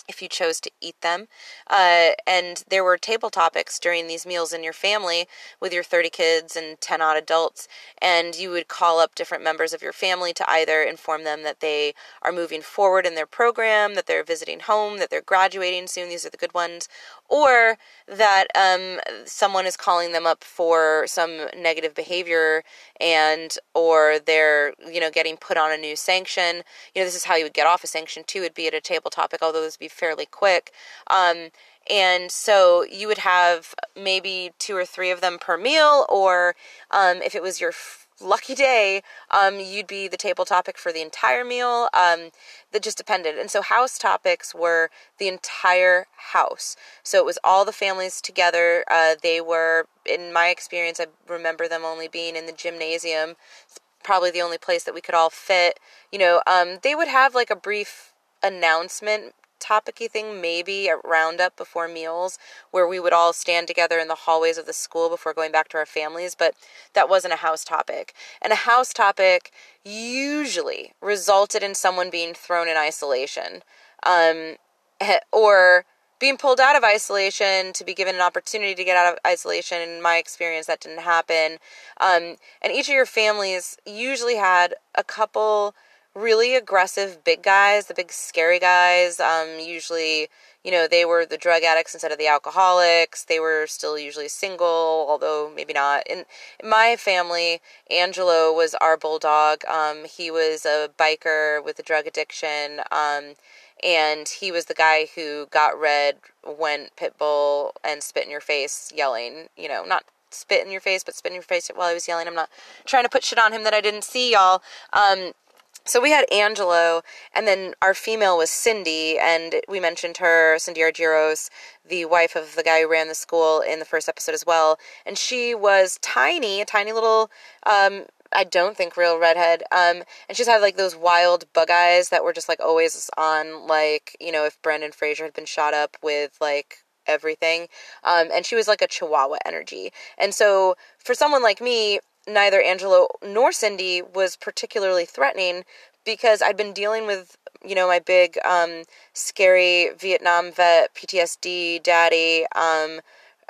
if you chose to eat them. Uh, and there were table topics during these meals in your family with your thirty kids and ten odd adults. And you would call up different members of your family to either inform them that they are moving forward in their program, that they're visiting home, that they're graduating soon. These are the good ones. Or that um, someone is calling them up for some negative behavior, and, or they're, you know, getting put on a new sanction. You know, this is how you would get off a sanction too, would be at a table topic, although this would be fairly quick. Um, and so you would have maybe two or three of them per meal, or um, if it was your f- lucky day, um, you'd be the table topic for the entire meal. Um, that just depended. And so house topics were the entire house. So it was all the families together. Uh, they were, in my experience, I remember them only being in the gymnasium. It's probably the only place that we could all fit. You know, um, they would have like a brief announcement topic-y thing, maybe a roundup before meals, where we would all stand together in the hallways of the school before going back to our families, but that wasn't a house topic. And a house topic usually resulted in someone being thrown in isolation, um, or being pulled out of isolation to be given an opportunity to get out of isolation. In my experience, that didn't happen. Um, and each of your families usually had a couple really aggressive big guys, the big scary guys. Um, usually, you know, they were the drug addicts instead of the alcoholics. They were still usually single, although maybe not. In my family, Angelo was our bulldog. Um, he was a biker with a drug addiction. Um, and he was the guy who got red, went pit bull, and spit in your face yelling, you know, not spit in your face, but spit in your face while he was yelling. I'm not trying to put shit on him that I didn't see, y'all. Um, So we had Angelo, and then our female was Cindy, and we mentioned her, Cindy Argyros, the wife of the guy who ran the school in the first episode as well, and she was tiny, a tiny little, um, I don't think real redhead, um, and she just had, like, those wild bug eyes that were just, like, always on, like, you know, if Brendan Fraser had been shot up with, like, everything, um, and she was, like, a chihuahua energy, and so for someone like me, neither Angelo nor Cindy was particularly threatening because I'd been dealing with, you know, my big, um, scary Vietnam vet, P T S D daddy, um,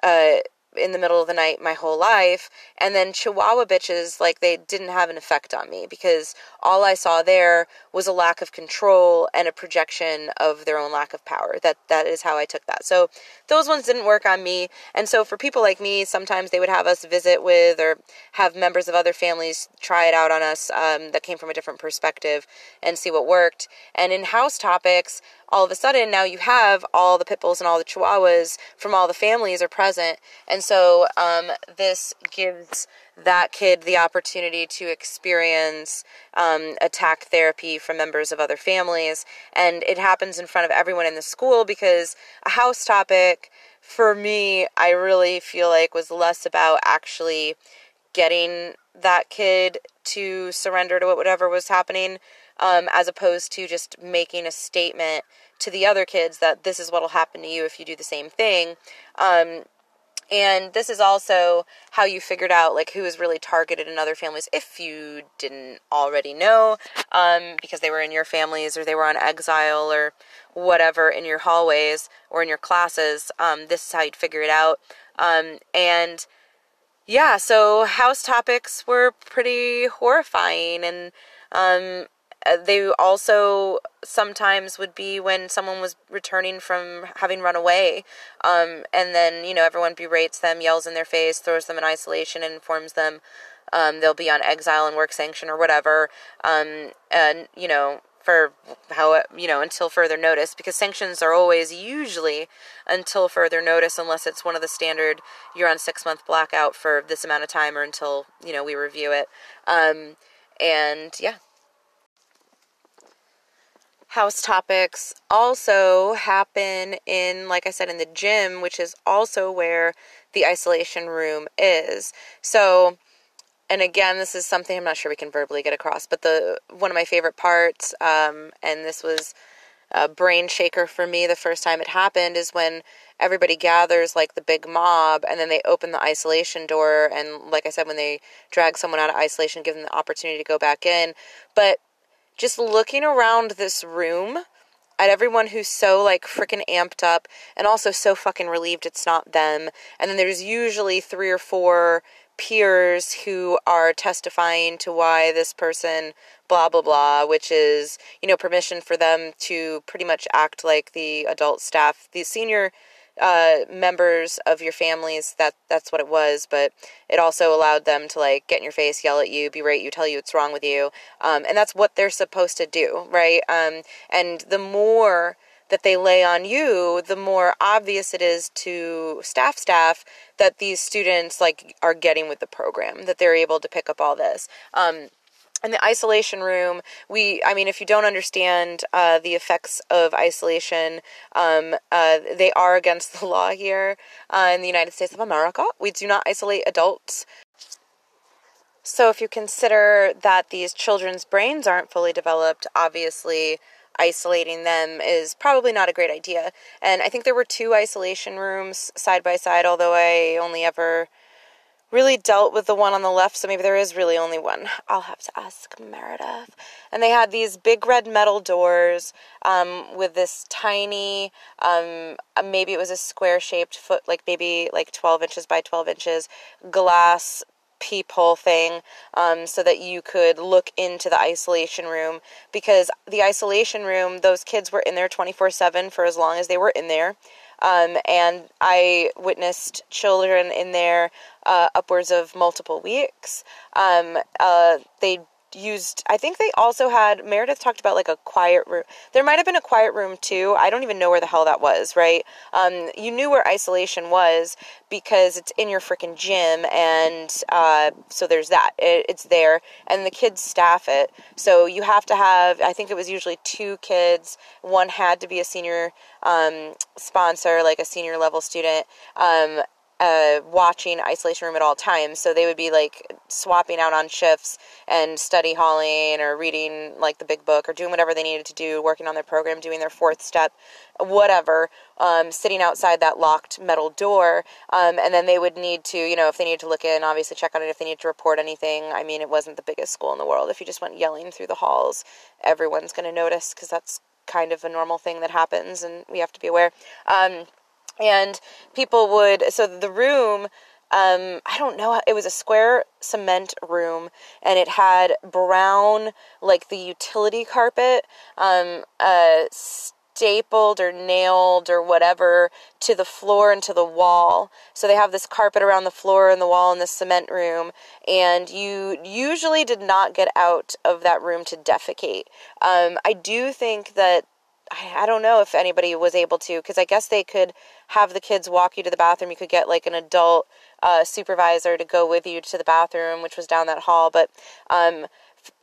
uh, in the middle of the night my whole life. And then Chihuahua bitches, like, they didn't have an effect on me because all I saw there was a lack of control and a projection of their own lack of power. That that is how I took that. So those ones didn't work on me. And so for people like me, sometimes they would have us visit with or have members of other families try it out on us um, that came from a different perspective and see what worked. And in house topics, all of a sudden now you have all the pit bulls and all the Chihuahuas from all the families are present. And so um, this gives that kid the opportunity to experience um, attack therapy from members of other families. And it happens in front of everyone in the school because a house topic for me, I really feel like was less about actually getting that kid to surrender to whatever was happening, um, as opposed to just making a statement to the other kids that this is what will happen to you if you do the same thing. Um, And this is also how you figured out, like, who is really targeted in other families, if you didn't already know, um, because they were in your families or they were on exile or whatever in your hallways or in your classes. Um, this is how you'd figure it out. Um, and yeah, so house topics were pretty horrifying. And um, they also sometimes would be when someone was returning from having run away. Um, and then, you know, everyone berates them, yells in their face, throws them in isolation and informs them, um, they'll be on exile and work sanction or whatever. Um, and you know, for how, you know, until further notice, because sanctions are always usually until further notice, unless it's one of the standard, you're on six month blackout for this amount of time or until, you know, we review it. Um, and yeah. House topics also happen in, like I said, in the gym, which is also where the isolation room is. So, and again, this is something I'm not sure we can verbally get across, but the one of my favorite parts, um, and this was a brain shaker for me the first time it happened, is when everybody gathers like the big mob and then they open the isolation door. And like I said, when they drag someone out of isolation, give them the opportunity to go back in. But just looking around this room at everyone who's so, like, freaking amped up and also so fucking relieved it's not them. And then there's usually three or four peers who are testifying to why this person blah, blah, blah, which is, you know, permission for them to pretty much act like the adult staff, the senior uh, members of your families. That that's what it was, but it also allowed them to, like, get in your face, yell at you, berate you, tell you what's wrong with you. Um, and that's what they're supposed to do. Right. Um, and the more that they lay on you, the more obvious it is to staff staff that these students, like, are getting with the program, that they're able to pick up all this. Um, In the isolation room, we, I mean, if you don't understand uh, the effects of isolation, um, uh, they are against the law here uh, in the United States of America. We do not isolate adults. So if you consider that these children's brains aren't fully developed, obviously isolating them is probably not a great idea. And I think there were two isolation rooms side by side, although I only ever really dealt with the one on the left, so maybe there is really only one. I'll have to ask Meredith. And they had these big red metal doors um, with this tiny, um, maybe it was a square-shaped foot, like maybe like twelve inches by twelve inches, glass peephole thing, um, so that you could look into the isolation room. Because the isolation room, those kids were in there twenty-four seven for as long as they were in there. Um, and I witnessed children in there uh, upwards of multiple weeks. Um, uh, they used, I think they also had, Meredith talked about like a quiet room. There might have been a quiet room too. I don't even know where the hell that was, right? Um, you knew where isolation was because it's in your freaking gym. And uh, so there's that. It, it's there. And the kids staff it. So you have to have, I think it was usually two kids. One had to be a senior um, sponsor, like a senior level student. Um, uh, watching isolation room at all times. So they would be like swapping out on shifts and study halling or reading like the big book or doing whatever they needed to do, working on their program, doing their fourth step, whatever, um, sitting outside that locked metal door. Um, and then they would need to, you know, if they needed to look in, obviously check on it, if they needed to report anything. I mean, it wasn't the biggest school in the world. If you just went yelling through the halls, everyone's going to notice, because that's kind of a normal thing that happens, and we have to be aware. Um, and people would, so the room, um, I don't know, it was a square cement room, and it had brown, like the utility carpet, um, uh, stapled or nailed or whatever to the floor and to the wall. So they have this carpet around the floor and the wall in this cement room, and you usually did not get out of that room to defecate. Um, I do think that, I don't know if anybody was able to, because I guess they could have the kids walk you to the bathroom. You could get like an adult uh, supervisor to go with you to the bathroom, which was down that hall. But um,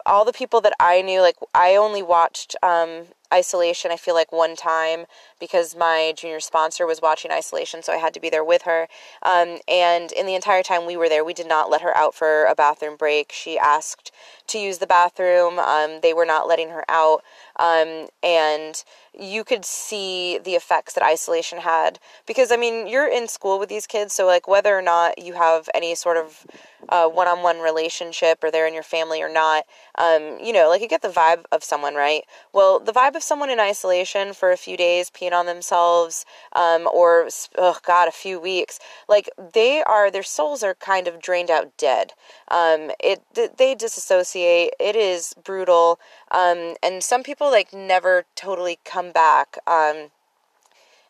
all the people that I knew, like I only watched um, Isolation, I feel like one time, because my junior sponsor was watching Isolation, so I had to be there with her. Um, and in the entire time we were there, we did not let her out for a bathroom break. She asked to use the bathroom. Um, they were not letting her out. Um, and you could see the effects that isolation had, because I mean, you're in school with these kids. So like whether or not you have any sort of, uh, one-on-one relationship, or they're in your family or not, um, you know, like you get the vibe of someone, right? Well, the vibe of someone in isolation for a few days, peeing on themselves, um, or, oh God, a few weeks, like they are, their souls are kind of drained out dead. Um, it, they disassociate. It is brutal. Um, and some people like never totally come back. Um,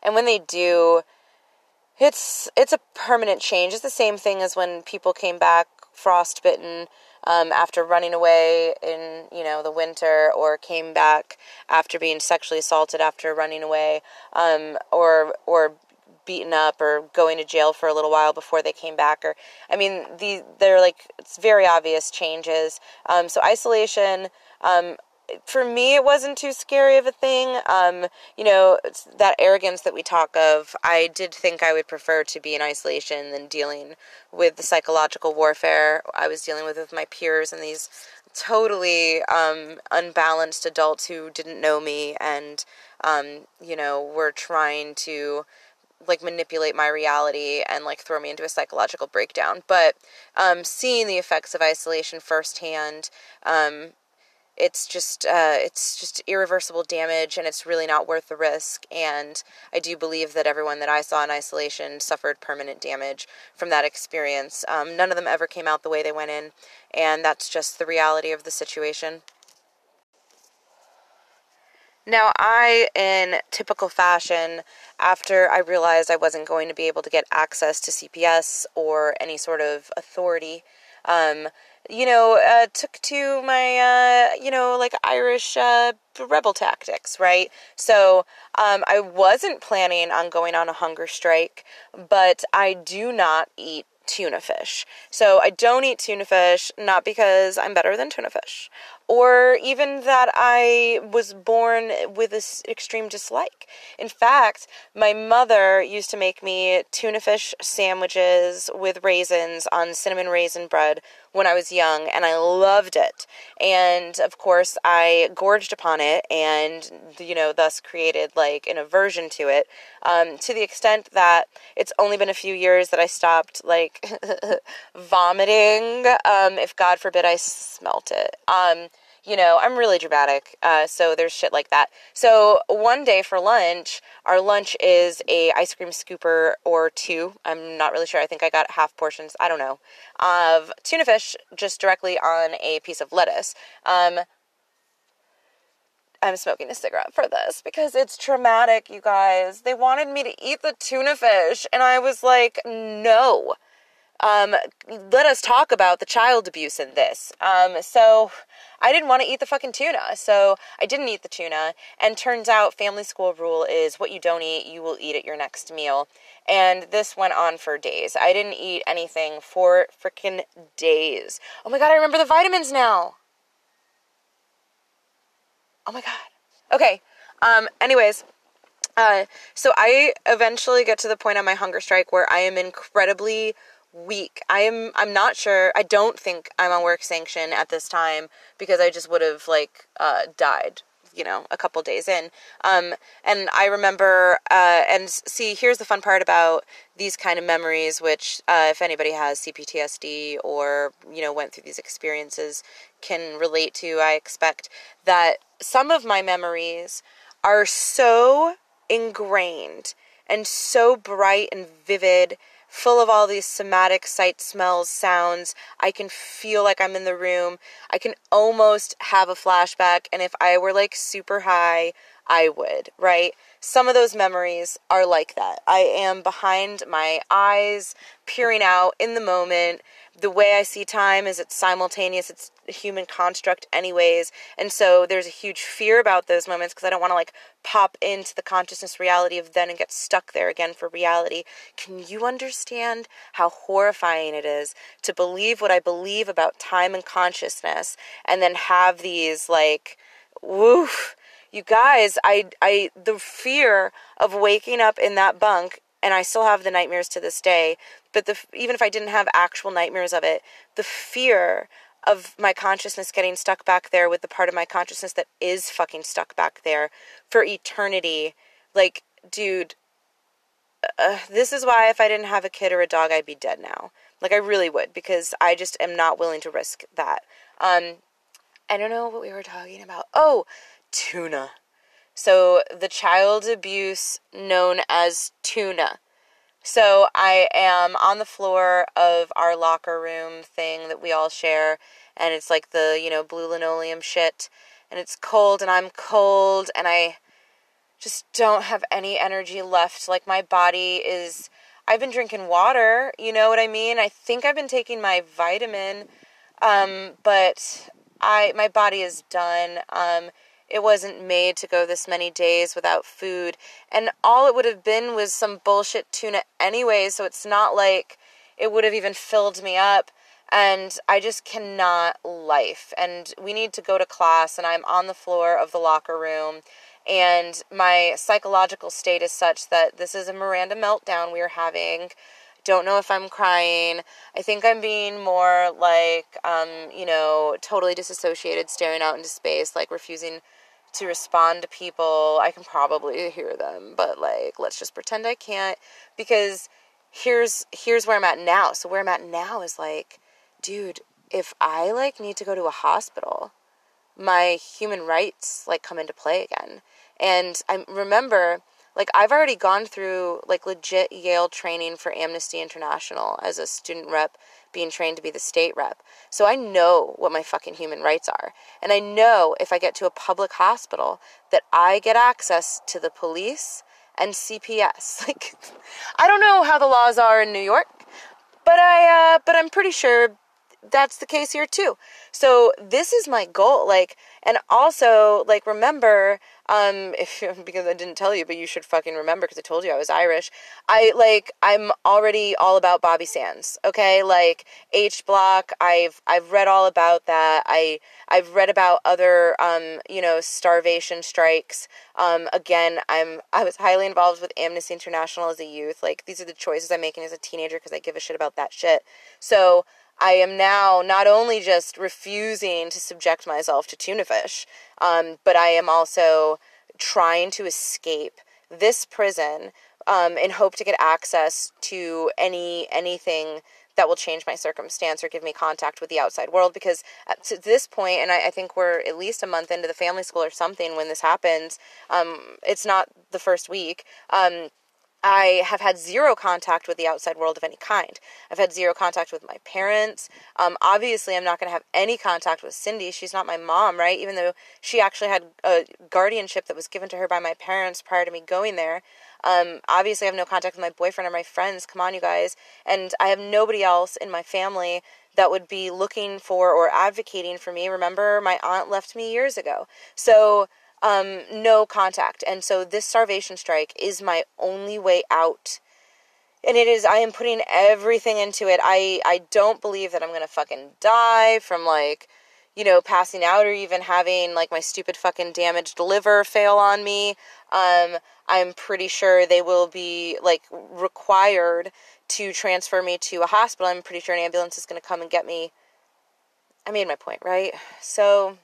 and when they do, it's, it's a permanent change. It's the same thing as when people came back frostbitten, um, after running away in, you know, the winter, or came back after being sexually assaulted, after running away, um, or, or beaten up, or going to jail for a little while before they came back. Or, I mean, the, they're like, it's very obvious changes. Um, so isolation, um, for me, it wasn't too scary of a thing. Um, you know, it's that arrogance that we talk of. I did think I would prefer to be in isolation than dealing with the psychological warfare I was dealing with with my peers and these totally um, unbalanced adults who didn't know me and, um, you know, were trying to like manipulate my reality and like throw me into a psychological breakdown. But um, seeing the effects of isolation firsthand, um, It's just, uh, it's just irreversible damage, and it's really not worth the risk. And I do believe that everyone that I saw in isolation suffered permanent damage from that experience. Um, none of them ever came out the way they went in, and that's just the reality of the situation. Now, I, in typical fashion, after I realized I wasn't going to be able to get access to C P S or any sort of authority, um, you know, uh, took to my, uh, you know, like Irish, uh, rebel tactics, right? So, um, I wasn't planning on going on a hunger strike, but I do not eat tuna fish. So I don't eat tuna fish, not because I'm better than tuna fish, or even that I was born with this extreme dislike. In fact, my mother used to make me tuna fish sandwiches with raisins on cinnamon raisin bread when I was young, and I loved it. And of course, I gorged upon it and, you know, thus created like an aversion to it, um, to the extent that it's only been a few years that I stopped like vomiting, um, if God forbid I smelt it. Um, You know, I'm really dramatic, uh, so there's shit like that. So one day for lunch, our lunch is a ice cream scooper or two. I'm not really sure. I think I got half portions, I don't know, of tuna fish just directly on a piece of lettuce. Um, I'm smoking a cigarette for this because it's traumatic, you guys. They wanted me to eat the tuna fish, and I was like, no. Um, let us talk about the child abuse in this. Um, so I didn't want to eat the fucking tuna. So I didn't eat the tuna. And turns out family school rule is what you don't eat, you will eat at your next meal. And this went on for days. I didn't eat anything for freaking days. Oh my God, I remember the vitamins now. Oh my God. Okay. Um, anyways, Uh, so I eventually get to the point on my hunger strike where I am incredibly weak. I am, I'm not sure. I don't think I'm on work sanction at this time because I just would have like, uh, died, you know, a couple days in. Um, and I remember, uh, and see, here's the fun part about these kind of memories, which, uh, if anybody has C P T S D or, you know, went through these experiences can relate to, I expect that some of my memories are so ingrained and so bright and vivid, full of all these somatic sights, smells, sounds. I can feel like I'm in the room. I can almost have a flashback. And if I were like super high, I would, right? Some of those memories are like that. I am behind my eyes, peering out in the moment. The way I see time is it's simultaneous. It's a human construct anyways. And so there's a huge fear about those moments because I don't want to like pop into the consciousness reality of then and get stuck there again for reality. Can you understand how horrifying it is to believe what I believe about time and consciousness and then have these like, woof. You guys, I, I, the fear of waking up in that bunk, and I still have the nightmares to this day, but the, even if I didn't have actual nightmares of it, the fear of my consciousness getting stuck back there with the part of my consciousness that is fucking stuck back there for eternity. Like, dude, uh, this is why if I didn't have a kid or a dog, I'd be dead now. Like, I really would, because I just am not willing to risk that. Um, I don't know what we were talking about. Oh, Tuna. So the child abuse known as Tuna. So I am on the floor of our locker room thing that we all share. And it's like the, you know, blue linoleum shit. And it's cold and I'm cold and I just don't have any energy left. Like my body is, I've been drinking water. You know what I mean? I think I've been taking my vitamin. Um, but I, my body is done. Um, It wasn't made to go this many days without food. And all it would have been was some bullshit tuna anyway, so it's not like it would have even filled me up. And I just cannot life. And we need to go to class, and I'm on the floor of the locker room. And my psychological state is such that this is a Miranda meltdown we're having. Don't know if I'm crying. I think I'm being more like, um, you know, totally disassociated, staring out into space, like refusing to respond to people. I can probably hear them, but like, let's just pretend I can't, because here's, here's where I'm at now. So where I'm at now is like, dude, if I like need to go to a hospital, my human rights like come into play again. And I remember, like, I've already gone through, like, legit Yale training for Amnesty International as a student rep being trained to be the state rep. So I know what my fucking human rights are. And I know if I get to a public hospital that I get access to the police and C P S. Like, I don't know how the laws are in New York, but, I, uh, but I'm pretty sure that's the case here, too. So this is my goal, like, and also, like, remember... Um, if, because I didn't tell you, but you should fucking remember, cause I told you I was Irish. I like, I'm already all about Bobby Sands. Okay. Like H-block. I've, I've read all about that. I, I've read about other, um, you know, starvation strikes. Um, again, I'm, I was highly involved with Amnesty International as a youth. Like these are the choices I'm making as a teenager, cause I give a shit about that shit. So I am now not only just refusing to subject myself to tuna fish, um, but I am also trying to escape this prison um, and hope to get access to any anything that will change my circumstance or give me contact with the outside world. Because at this point, and I, I think we're at least a month into the family school or something when this happens, um, it's not the first week, um, I have had zero contact with the outside world of any kind. I've had zero contact with my parents. Um, obviously, I'm not going to have any contact with Cindy. She's not my mom, right? Even though she actually had a guardianship that was given to her by my parents prior to me going there. Um, obviously, I have no contact with my boyfriend or my friends. Come on, you guys. And I have nobody else in my family that would be looking for or advocating for me. Remember, my aunt left me years ago. So... Um, no contact. And so this starvation strike is my only way out. And it is, I am putting everything into it. I, I don't believe that I'm going to fucking die from like, you know, passing out or even having, like, my stupid fucking damaged liver fail on me, um, I'm pretty sure they will be, like, required to transfer me to a hospital. I'm pretty sure an ambulance is going to come and get me. I made my point, right? So,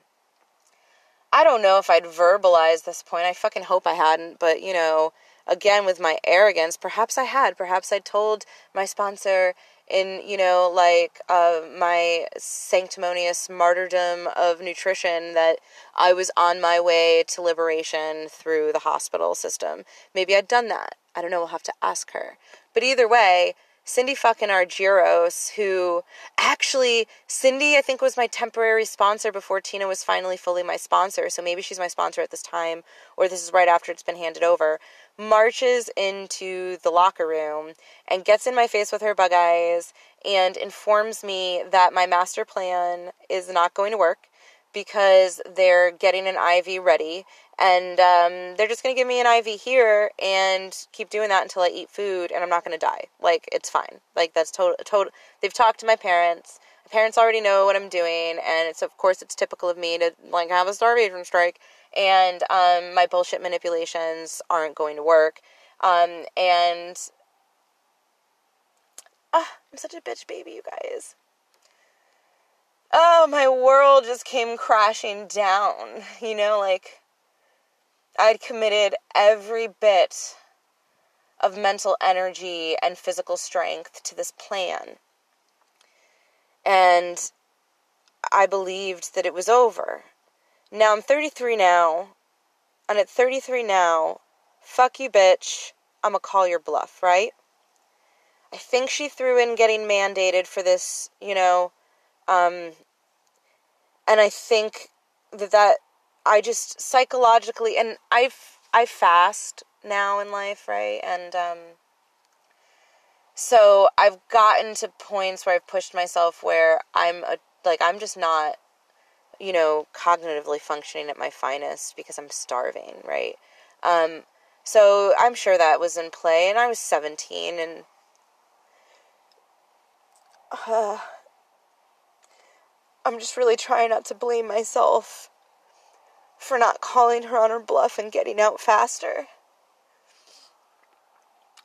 I don't know if I'd verbalize this point. I fucking hope I hadn't, but, you know, again, with my arrogance, perhaps I had. Perhaps I told my sponsor in, you know, like, uh, my sanctimonious martyrdom of nutrition that I was on my way to liberation through the hospital system. Maybe I'd done that. I don't know. We'll have to ask her. But either way, Cindy fucking Argyros, who actually, Cindy, I think, was my temporary sponsor before Tina was finally fully my sponsor. So maybe she's my sponsor at this time, or this is right after it's been handed over, marches into the locker room and gets in my face with her bug eyes and informs me that my master plan is not going to work because they're getting an I V ready, and um, they're just going to give me an I V here and keep doing that until I eat food, and I'm not going to die. Like, it's fine. Like, that's total. Total. They've talked to my parents. My parents already know what I'm doing, and it's, of course, it's typical of me to, like, have a starvation strike, and um, my bullshit manipulations aren't going to work, um, and, ah, oh, I'm such a bitch baby, you guys. Oh, my world just came crashing down, you know, like, I'd committed every bit of mental energy and physical strength to this plan, and I believed that it was over. Now, I'm thirty-three now, and at thirty-three now, fuck you, bitch, I'm gonna call your bluff, right? I think she threw in getting mandated for this, you know, Um, and I think that that, I just psychologically, and I, I fast now in life, right? And, um, so I've gotten to points where I've pushed myself where I'm, a, like, I'm just not, you know, cognitively functioning at my finest because I'm starving, right? Um, so I'm sure that was in play, and I was seventeen, and, uh, I'm just really trying not to blame myself for not calling her on her bluff and getting out faster.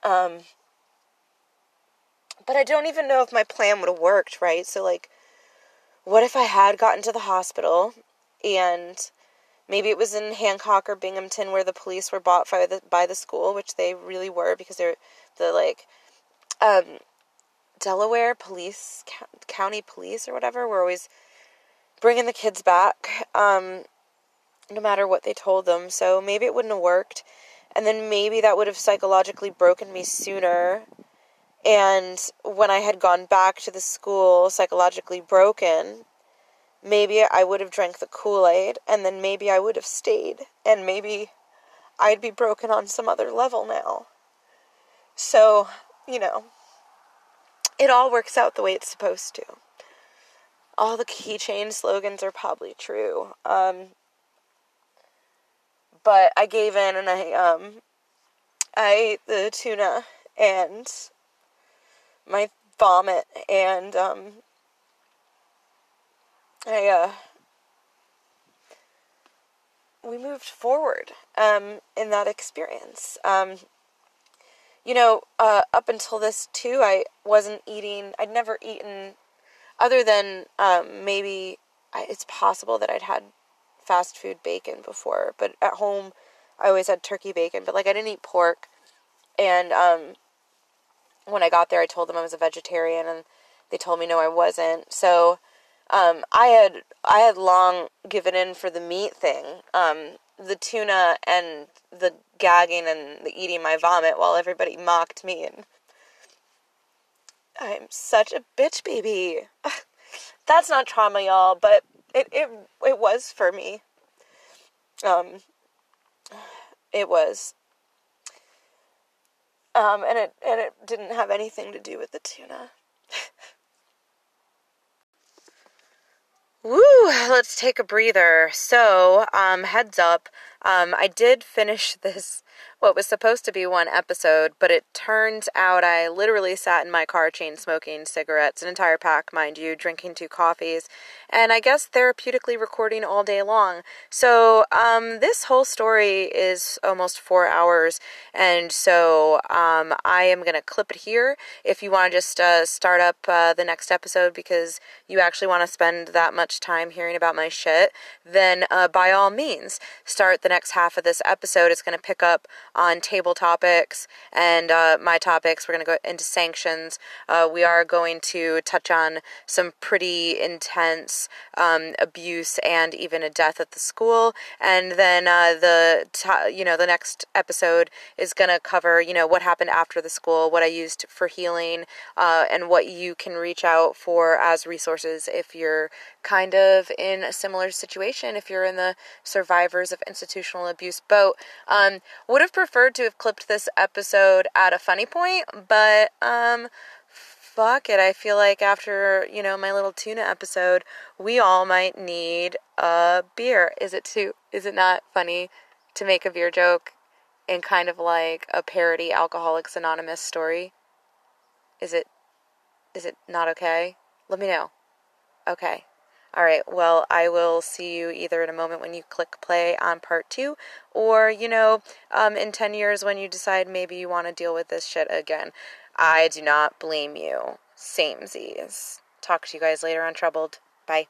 Um, but I don't even know if my plan would have worked, right? So, like, what if I had gotten to the hospital, and maybe it was in Hancock or Binghamton where the police were bought by the, by the school, which they really were, because they're the, like, um, Delaware police, county police or whatever, were always bringing the kids back, um, no matter what they told them. So maybe it wouldn't have worked. And then maybe that would have psychologically broken me sooner. And when I had gone back to the school psychologically broken, maybe I would have drank the Kool-Aid, and then maybe I would have stayed. And maybe I'd be broken on some other level now. So, you know, it all works out the way it's supposed to. All the keychain slogans are probably true. Um, but I gave in, and I, um, I ate the tuna and my vomit, and, um, I, uh, we moved forward, um, in that experience. Um, you know, uh, up until this too, I wasn't eating, I'd never eaten, other than, um, maybe, I, it's possible that I'd had fast food bacon before, but at home, I always had turkey bacon, but, like, I didn't eat pork, and, um, when I got there, I told them I was a vegetarian, and they told me no, I wasn't, so, um, I had, I had long given in for the meat thing, um, the tuna and the gagging and the eating my vomit while everybody mocked me, and I'm such a bitch baby. That's not trauma, y'all, but it, it, it was for me. Um, it was, um, and it, and it didn't have anything to do with the tuna. Woo, let's take a breather. So, um, heads up, Um, I did finish this, what was supposed to be one episode, but it turns out I literally sat in my car chain smoking cigarettes, an entire pack, mind you, drinking two coffees, and I guess therapeutically recording all day long. So um, this whole story is almost four hours, and so um, I am going to clip it here if you want to just uh, start up uh, the next episode because you actually want to spend that much time hearing about my shit, then uh, by all means, start the next half of this episode. It's going to pick up on table topics and uh, my topics. We're going to go into sanctions. Uh, we are going to touch on some pretty intense um, abuse and even a death at the school. And then uh, the to- you know the next episode is going to cover you know what happened after the school, what I used for healing, uh, and what you can reach out for as resources if you're kind of in a similar situation, if you're in the survivors of institutional abuse boat. Um, would have preferred to have clipped this episode at a funny point, but um, fuck it. I feel like after, you know, my little tuna episode, we all might need a beer. Is it too, is it not funny to make a beer joke in kind of like a parody Alcoholics Anonymous story? Is it, is it not okay? Let me know. Okay. All right, well, I will see you either in a moment when you click play on part two or, you know, um, in ten years when you decide maybe you want to deal with this shit again. I do not blame you. Samesies. Talk to you guys later on Troubled. Bye.